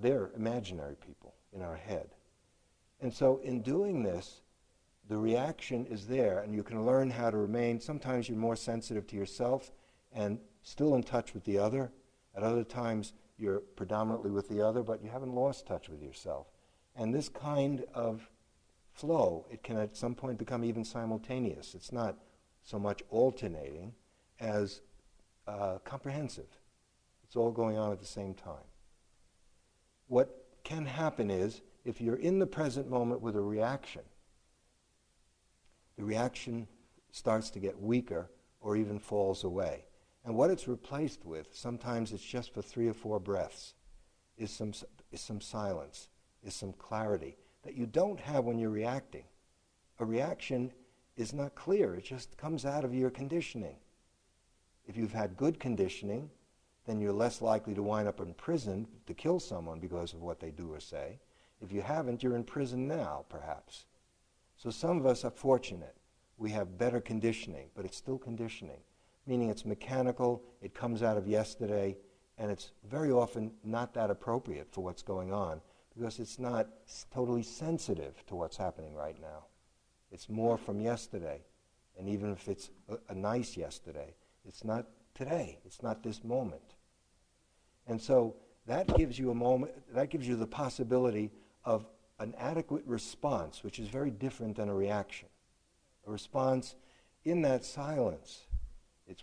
They're imaginary people in our head. And so in doing this, the reaction is there, and you can learn how to remain. Sometimes you're more sensitive to yourself and still in touch with the other. At other times, you're predominantly with the other, but you haven't lost touch with yourself. And this kind of flow, it can at some point become even simultaneous. It's not so much alternating as comprehensive. It's all going on at the same time. What can happen is, if you're in the present moment with a reaction, the reaction starts to get weaker or even falls away. And what it's replaced with, sometimes it's just for 3 or 4 breaths, is some silence, is some clarity that you don't have when you're reacting. A reaction is not clear. It just comes out of your conditioning. If you've had good conditioning, then you're less likely to wind up in prison to kill someone because of what they do or say. If you haven't, you're in prison now, perhaps. So some of us are fortunate. We have better conditioning, but it's still conditioning, meaning it's mechanical, it comes out of yesterday, and it's very often not that appropriate for what's going on because it's not totally sensitive to what's happening right now. It's more from yesterday, and even if it's a nice yesterday, it's not today, it's not this moment. And so that gives you a moment, that gives you the possibility of an adequate response, which is very different than a reaction. A response in that silence,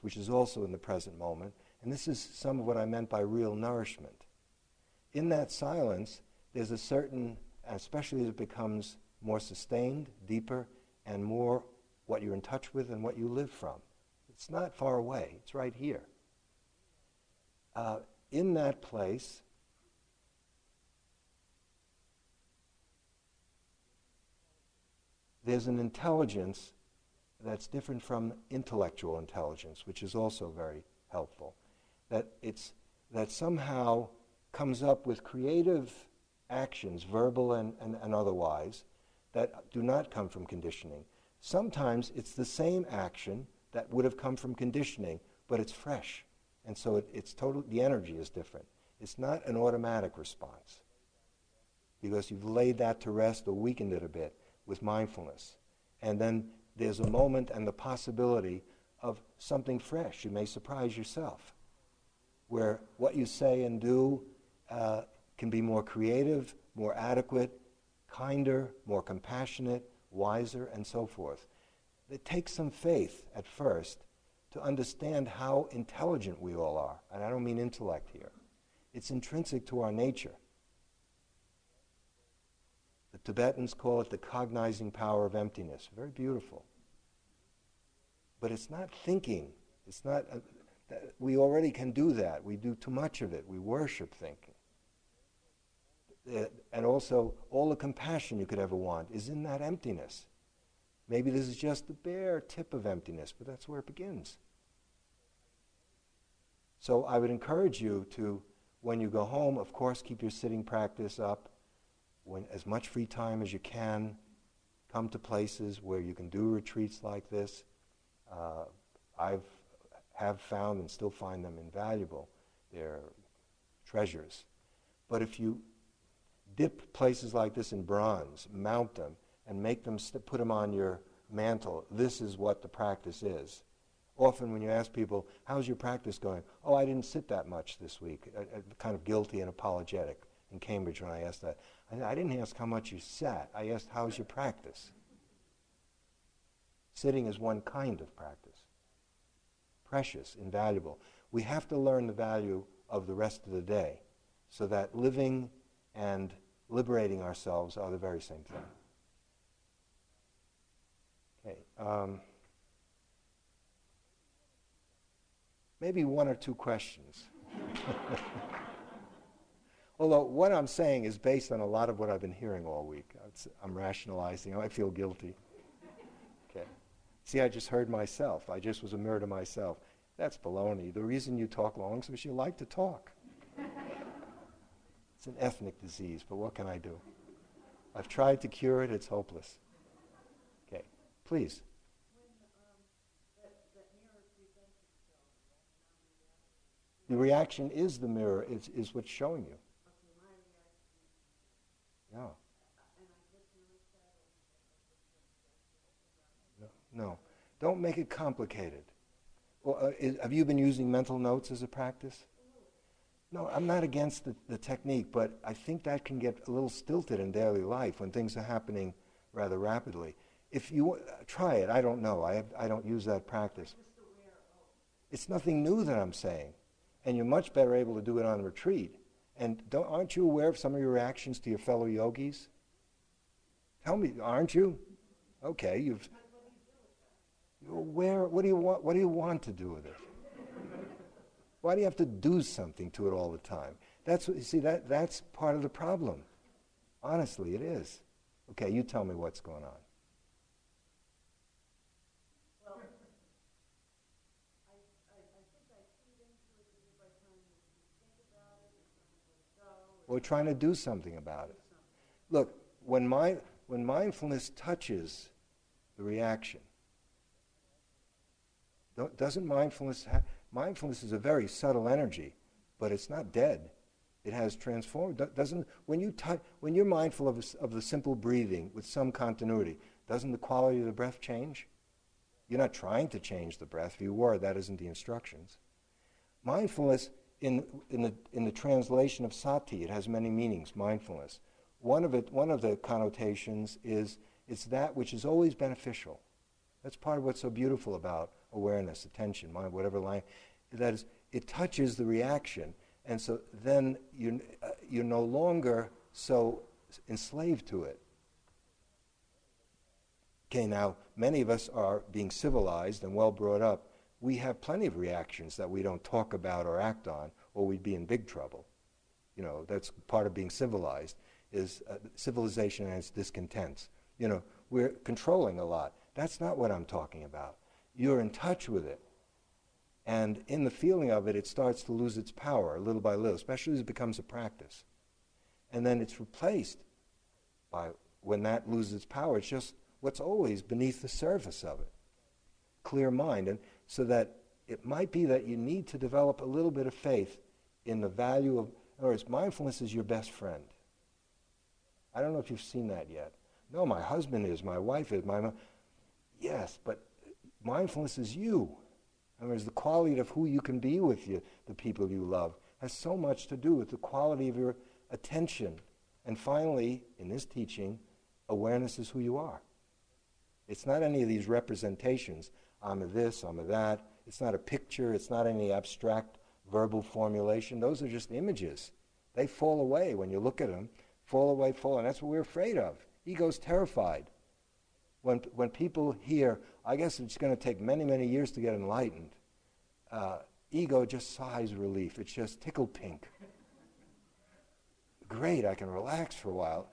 which is also in the present moment, and this is some of what I meant by real nourishment. In that silence, there's a certain, especially as it becomes more sustained, deeper, and more what you're in touch with and what you live from. It's not far away, it's right here. In that place, there's an intelligence that's different from intellectual intelligence, which is also very helpful. That somehow comes up with creative actions, verbal and otherwise, that do not come from conditioning. Sometimes it's the same action that would have come from conditioning, but it's fresh. And so it's total, the energy is different. It's not an automatic response because you've laid that to rest or weakened it a bit with mindfulness. And then there's a moment and the possibility of something fresh. You may surprise yourself, where what you say and do can be more creative, more adequate, kinder, more compassionate, wiser, and so forth. It takes some faith at first to understand how intelligent we all are. And I don't mean intellect here. It's intrinsic to our nature. The Tibetans call it the cognizing power of emptiness. Very beautiful. But it's not thinking. It's not, we already can do that. We do too much of it. We worship thinking. And also, all the compassion you could ever want is in that emptiness. Maybe this is just the bare tip of emptiness, but that's where it begins. So I would encourage you to, when you go home, of course, keep your sitting practice up. When as much free time as you can, come to places where you can do retreats like this. I have found and still find them invaluable. They're treasures. But if you dip places like this in bronze, mount them, and make them put them on your mantle. This is what the practice is. Often when you ask people, how's your practice going? Oh, I didn't sit that much this week. I'm kind of guilty and apologetic in Cambridge when I asked that. I didn't ask how much you sat. I asked, how's your practice? Sitting is one kind of practice. Precious, invaluable. We have to learn the value of the rest of the day so that living and liberating ourselves are the very same thing. Okay. Maybe one or two questions. Although what I'm saying is based on a lot of what I've been hearing all week. I'm rationalizing. I feel guilty. Okay. See, I just heard myself. I just was a mirror to myself. That's baloney. The reason you talk long is because you like to talk. It's an ethnic disease, but what can I do? I've tried to cure it. It's hopeless. Please. The reaction is the mirror, is what's showing you. Yeah. No. Don't make it complicated. Well, have you been using mental notes as a practice? No, I'm not against the technique, but I think that can get a little stilted in daily life when things are happening rather rapidly. If you try it, I don't know. I don't use that practice. It's nothing new that I'm saying. And you're much better able to do it on retreat. And aren't you aware of some of your reactions to your fellow yogis? Tell me, aren't you? Okay, you're aware. What do you want to do with it? Why do you have to do something to it all the time? That's what you see. That's part of the problem. Honestly, it is. Okay, you tell me what's going on. We're trying to do something about it. Look, when mindfulness touches the reaction, doesn't mindfulness mindfulness is a very subtle energy, but it's not dead. It has transformed. Doesn't when you're mindful of the simple breathing with some continuity, doesn't the quality of the breath change? You're not trying to change the breath. If you were, that isn't the instructions. Mindfulness. In the translation of sati, it has many meanings, mindfulness. One of the connotations is it's that which is always beneficial. That's part of what's so beautiful about awareness, attention, mind, whatever line. That is, it touches the reaction, and so then you're no longer so enslaved to it. Okay, now, many of us are being civilized and well brought up. We have plenty of reactions that we don't talk about or act on, or we'd be in big trouble. You know, that's part of being civilized, is civilization and its discontents. You know, we're controlling a lot. That's not what I'm talking about. You're in touch with it. And in the feeling of it, it starts to lose its power little by little, especially as it becomes a practice. And then it's replaced by, when that loses its power, it's just what's always beneath the surface of it. Clear mind. And so that it might be that you need to develop a little bit of faith in the value of, in other words, mindfulness is your best friend. I don't know if you've seen that yet. No, my husband is, my wife is, Yes, but mindfulness is you. In other words, the quality of who you can be with you, the people you love, has so much to do with the quality of your attention. And finally, in this teaching, awareness is who you are. It's not any of these representations. I'm a this, I'm a that. It's not a picture. It's not any abstract verbal formulation. Those are just images. They fall away when you look at them. Fall away. And that's what we're afraid of. Ego's terrified. When people hear, I guess it's going to take many, many years to get enlightened, ego just sighs relief. It's just tickle pink. Great, I can relax for a while.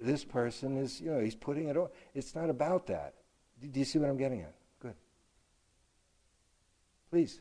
This person is, you know, he's putting it on. It's not about that. Do you see what I'm getting at? Good. Please.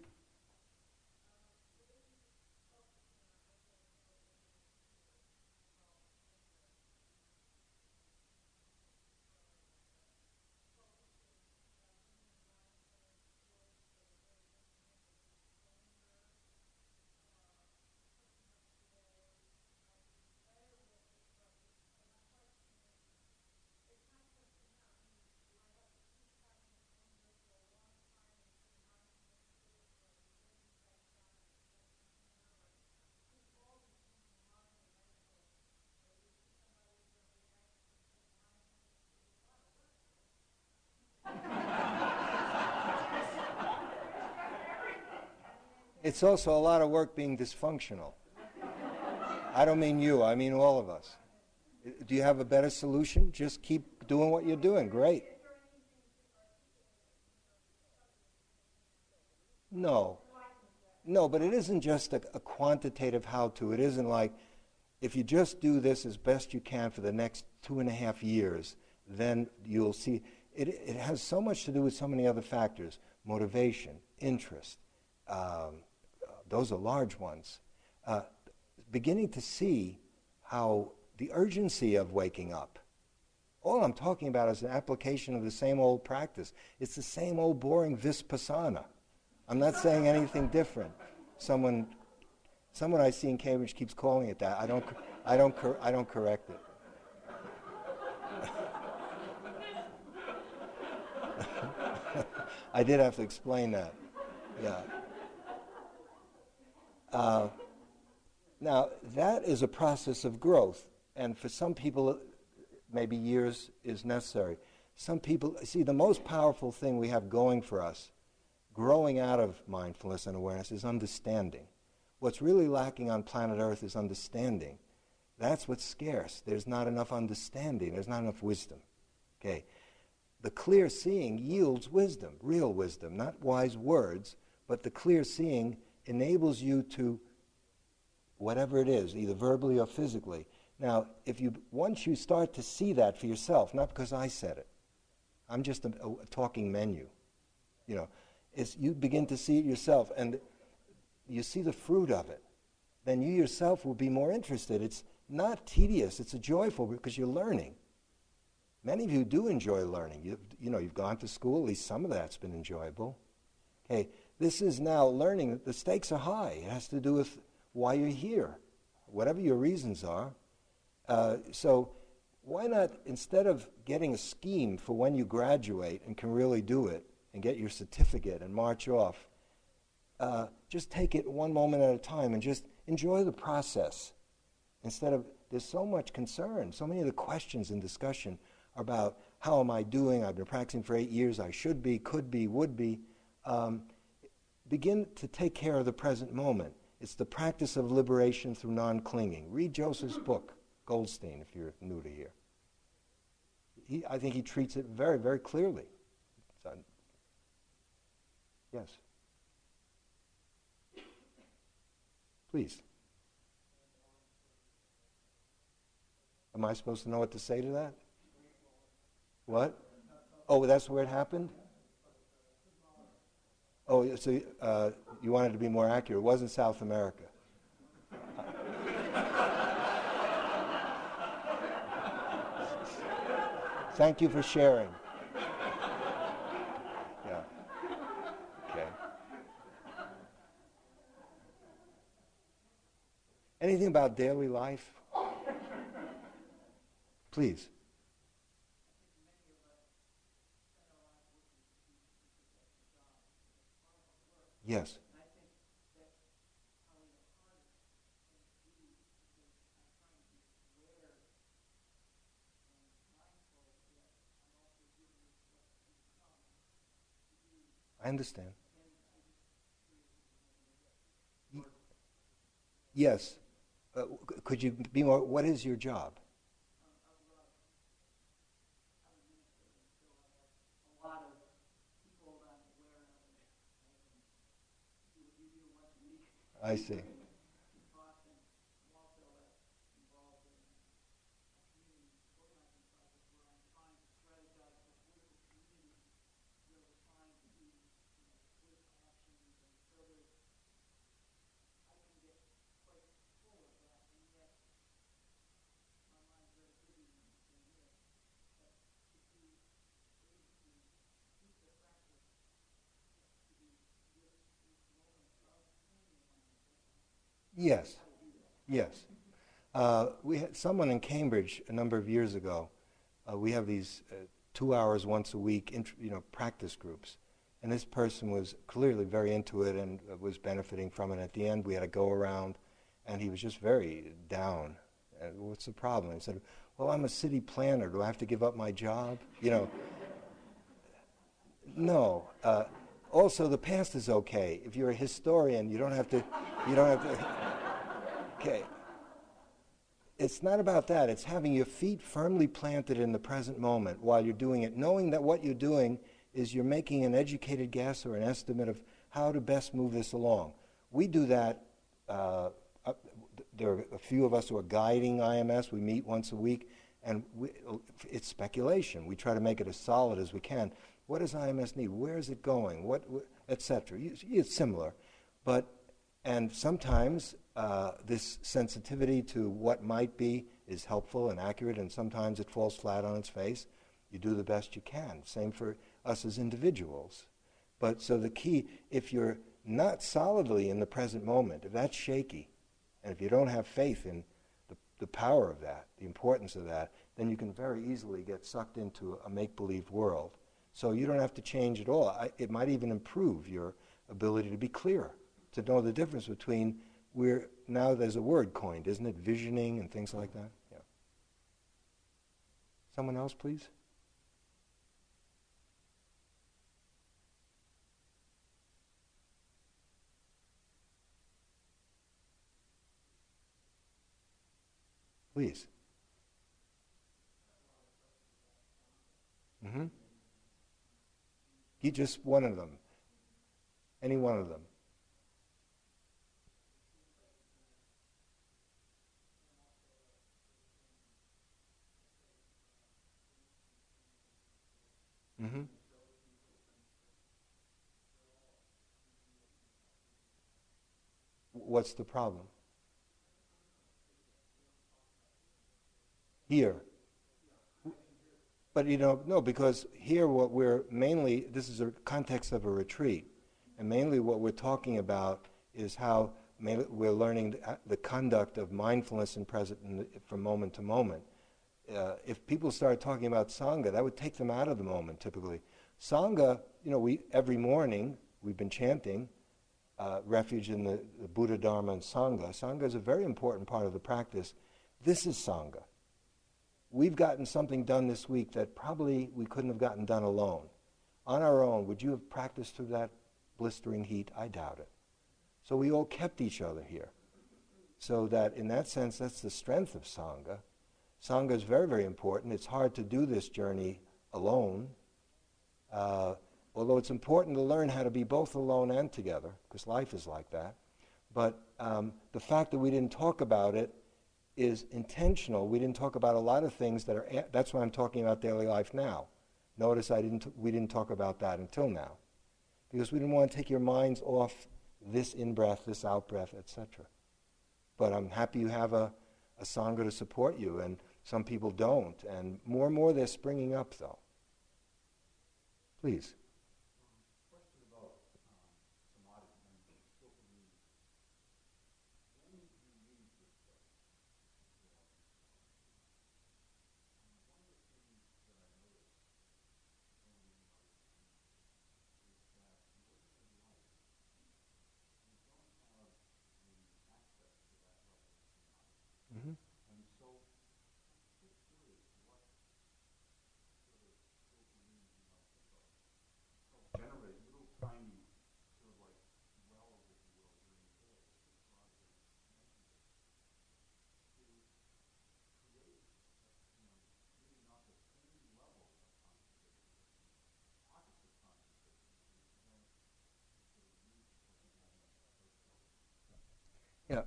It's also a lot of work being dysfunctional. I don't mean you, I mean all of us. Do you have a better solution? Just keep doing what you're doing. Great. No. No, but it isn't just a quantitative how-to. It isn't like, if you just do this as best you can for the next 2.5 years, then you'll see. It has so much to do with so many other factors. Motivation, interest. Those are large ones, beginning to see how the urgency of waking up. All I'm talking about is an application of the same old practice. It's the same old boring Vipassana. I'm not saying anything different. Someone I see in Cambridge keeps calling it that. I don't correct it. I did have to explain that. Yeah. Now, that is a process of growth, and for some people, maybe years is necessary. Some people, see, the most powerful thing we have going for us, growing out of mindfulness and awareness, is understanding. What's really lacking on planet Earth is understanding. That's what's scarce. There's not enough understanding. There's not enough wisdom. Okay. The clear seeing yields wisdom, real wisdom, not wise words, but the clear seeing enables you to, whatever it is, either verbally or physically. Now, once you start to see that for yourself, not because I said it, I'm just a talking menu, you know, you begin to see it yourself, and you see the fruit of it, then you yourself will be more interested. It's not tedious, it's joyful, because you're learning. Many of you do enjoy learning. You know, you've gone to school, at least some of that's been enjoyable. Okay. This is now learning. The stakes are high. It has to do with why you're here, whatever your reasons are. So why not, instead of getting a scheme for when you graduate and can really do it and get your certificate and march off, just take it one moment at a time and just enjoy the process. Instead of, there's so much concern. So many of the questions in discussion are about, how am I doing? I've been practicing for 8 years. I should be, could be, would be. Begin to take care of the present moment. It's the practice of liberation through non-clinging. Read Joseph's book, Goldstein, if you're new to here. I think he treats it very, very clearly. Yes. Please. Am I supposed to know what to say to that? What? Oh, that's where it happened? Oh, so you wanted to be more accurate. It wasn't South America. Thank you for sharing. Yeah. Okay. Anything about daily life? Please. Yes. I understand. Yes. Could you be more, what is your job? I see. Yes, yes. We had someone in Cambridge a number of years ago. We have these 2 hours once a week, practice groups. And this person was clearly very into it and was benefiting from it. At the end, we had a go around, and he was just very down. What's the problem? He said, "Well, I'm a city planner. Do I have to give up my job?" No. Also, the past is okay. If you're a historian, you don't have to. Okay. It's not about that. It's having your feet firmly planted in the present moment while you're doing it, knowing that what you're doing is you're making an educated guess or an estimate of how to best move this along. We do that. There are a few of us who are guiding IMS. We meet once a week, and it's speculation. We try to make it as solid as we can. What does IMS need? Where is it going? What et cetera. It's similar. And sometimes this sensitivity to what might be is helpful and accurate, and sometimes it falls flat on its face. You do the best you can. Same for us as individuals. But so the key, if you're not solidly in the present moment, if that's shaky, and if you don't have faith in the power of that, the importance of that, then you can very easily get sucked into a make-believe world. So you don't have to change at all. It might even improve your ability to be clearer, to know the difference between now there's a word coined, isn't it? Visioning and things like that. Yeah. Someone else, please. Please. Mm-hmm. Just one of them. Any one of them. Mm-hmm. What's the problem? Here. But no, because here what we're mainly, this is a context of a retreat, and mainly what we're talking about is how we're learning the conduct of mindfulness and present from moment to moment. If people started talking about Sangha, that would take them out of the moment, typically. Sangha, every morning we've been chanting refuge in the Buddha, Dharma, and Sangha. Sangha is a very important part of the practice. This is Sangha. We've gotten something done this week that probably we couldn't have gotten done alone. On our own, would you have practiced through that blistering heat? I doubt it. So we all kept each other here. So that, in that sense, that's the strength of Sangha. Sangha is very, very important. It's hard to do this journey alone, although it's important to learn how to be both alone and together, because life is like that. But the fact that we didn't talk about it is intentional. We didn't talk about a lot of things that are, that's why I'm talking about daily life now. Notice we didn't talk about that until now, because we didn't want to take your minds off this in-breath, this out-breath, etc. But I'm happy you have a Sangha to support you, and some people don't, and more they're springing up, though. Please. Question about samadhi. When do you use this stuff? One of the things that I noticed when we are in that, you look at life, Yeah.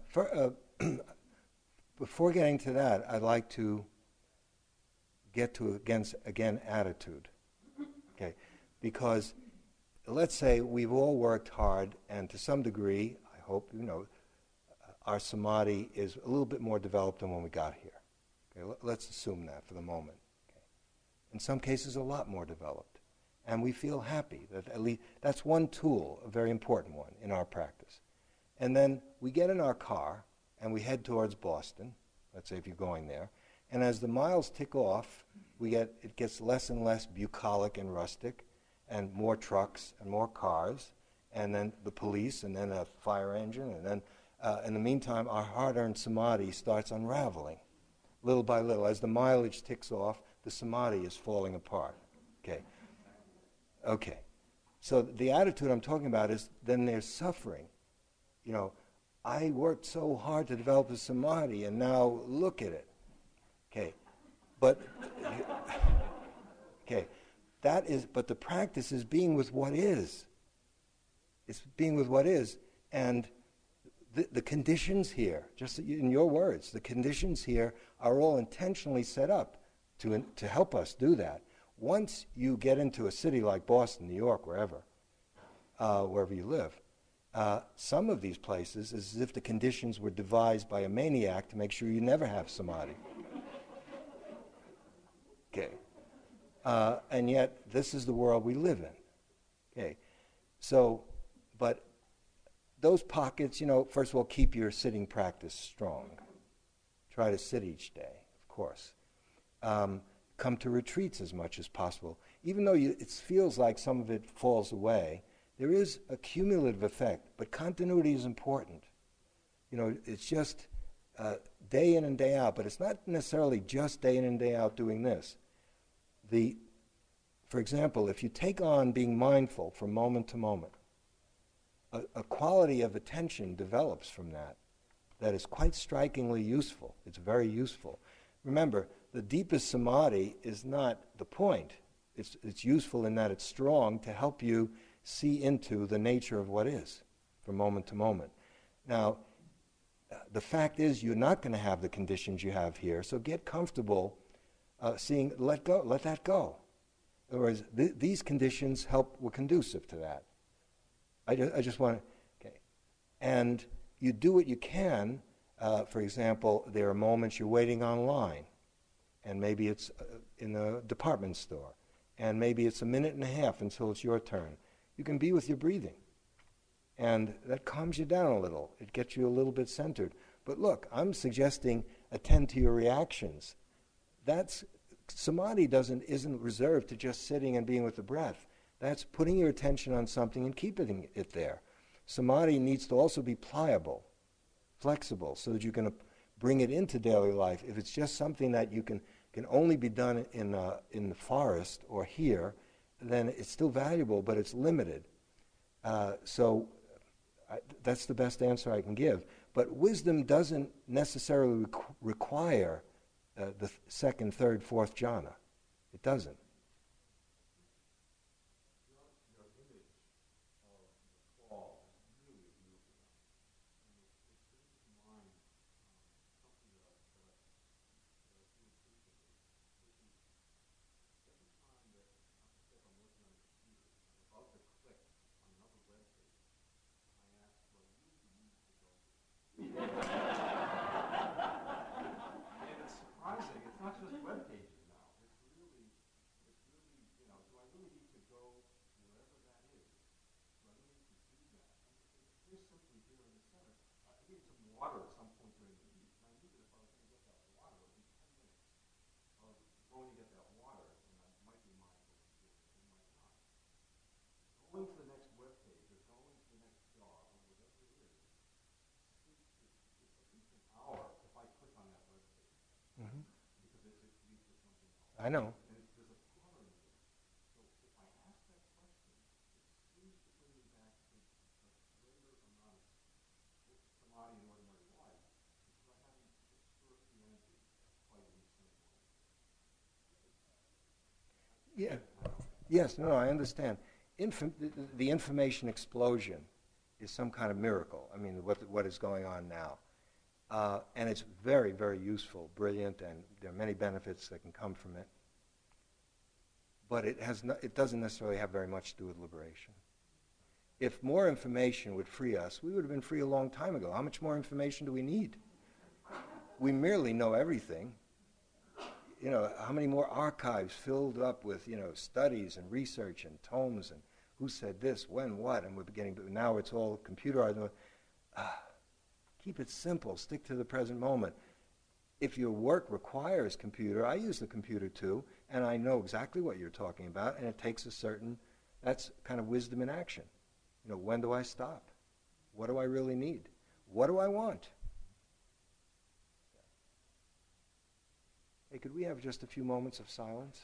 Before getting to that, I'd like to get to attitude. Okay, because let's say we've all worked hard, and to some degree, I hope you know, our samadhi is a little bit more developed than when we got here. Okay, let's assume that for the moment. Okay. In some cases, a lot more developed, and we feel happy. That at least that's one tool, a very important one in our practice. And then we get in our car and we head towards Boston. Let's say if you're going there, and as the miles tick off, it gets less and less bucolic and rustic, and more trucks and more cars, and then the police, and then a fire engine, and then in the meantime, our hard-earned samadhi starts unraveling, little by little. As the mileage ticks off, the samadhi is falling apart. Okay. Okay. So the attitude I'm talking about is then there's suffering. You know, I worked so hard to develop a samadhi, and now look at it. Okay, but okay, but the practice is being with what is. It's being with what is, and the conditions here, just in your words, the conditions here are all intentionally set up to help us do that. Once you get into a city like Boston, New York, wherever you live, some of these places is as if the conditions were devised by a maniac to make sure you never have samadhi. Okay, and yet this is the world we live in. Okay, so but those pockets, you know, first of all, keep your sitting practice strong. Try to sit each day, of course. Come to retreats as much as possible, even though it feels like some of it falls away. There is a cumulative effect, but continuity is important. You know, it's just day in and day out, but it's not necessarily just day in and day out doing this. For example, if you take on being mindful from moment to moment, a quality of attention develops from that is quite strikingly useful. It's very useful. Remember, the deepest samadhi is not the point. It's useful in that it's strong to help you see into the nature of what is from moment to moment. Now, the fact is you're not going to have the conditions you have here, so get comfortable let that go. In other words, these conditions were conducive to that. I just want to, okay. And you do what you can. For example, there are moments you're waiting online, and maybe it's in a department store, and maybe it's a minute and a half until it's your turn. You can be with your breathing. And that calms you down a little. It gets you a little bit centered. But look, I'm suggesting attend to your reactions. Samadhi isn't reserved to just sitting and being with the breath. That's putting your attention on something and keeping it there. Samadhi needs to also be pliable, flexible, so that you can bring it into daily life. If it's just something that you can only be done in the forest or here, then it's still valuable, but it's limited. That's the best answer I can give. But wisdom doesn't necessarily require the second, third, fourth jhana. It doesn't. Your image of the fall is really beautiful. And I know. Yeah. Yes, no, I understand. The information explosion is some kind of miracle. I mean, what is going on now. And it's very, very useful, brilliant, and there are many benefits that can come from it. But it has no, it doesn't necessarily have very much to do with liberation. If more information would free us, we would have been free a long time ago. How much more information do we need? We merely know everything. You know, how many more archives filled up with, you know, studies and research and tomes and who said this, when, what, and we're getting, but now it's all computerized. Keep it simple, stick to the present moment. If your work requires computer, I use the computer too, and I know exactly what you're talking about, and it takes a certain, that's kind of wisdom in action. You know, when do I stop? What do I really need? What do I want? Hey, could we have just a few moments of silence?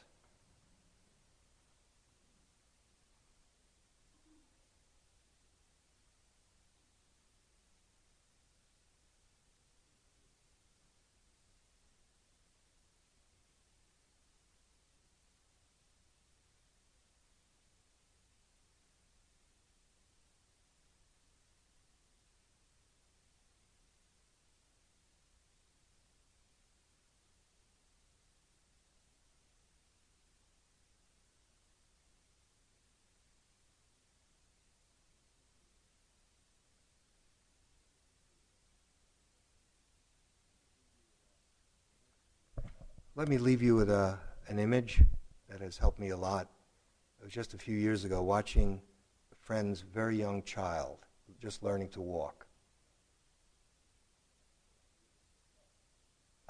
Let me leave you with an image that has helped me a lot. It was just a few years ago watching a friend's very young child just learning to walk.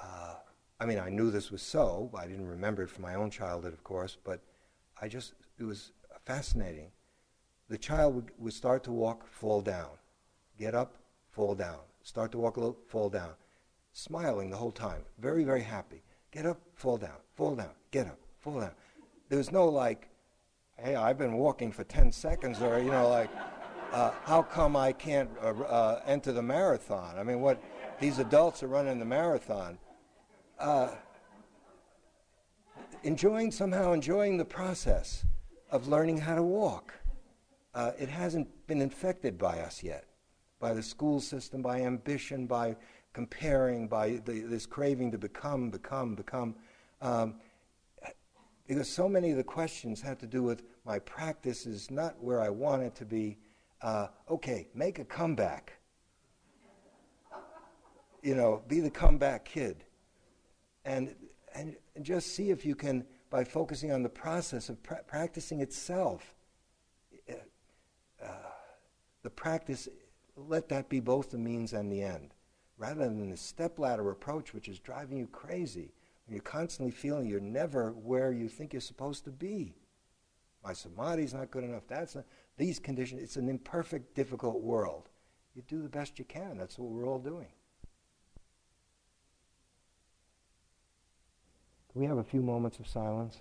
I mean, I knew this was so, but I didn't remember it from my own childhood, of course, but I just, it was fascinating. The child would start to walk, fall down, get up, fall down, start to walk a little, fall down, smiling the whole time, very, very happy. Get up, fall down, get up, fall down. There was no like, hey, I've been walking for 10 seconds, or, you know, like, how come I can't enter the marathon? I mean, what, these adults are running the marathon. Somehow enjoying the process of learning how to walk. It hasn't been infected by us yet, by the school system, by ambition, by comparing, by this craving to become. Because so many of the questions have to do with my practice is not where I want it to be. Okay, make a comeback. You know, be the comeback kid. And just see if you can, by focusing on the process of practicing itself, the practice, let that be both the means and the end, rather than the stepladder approach, which is driving you crazy. You're constantly feeling you're never where you think you're supposed to be. My samadhi's not good enough, that's not, these conditions, it's an imperfect, difficult world. You do the best you can, that's what we're all doing. Can we have a few moments of silence?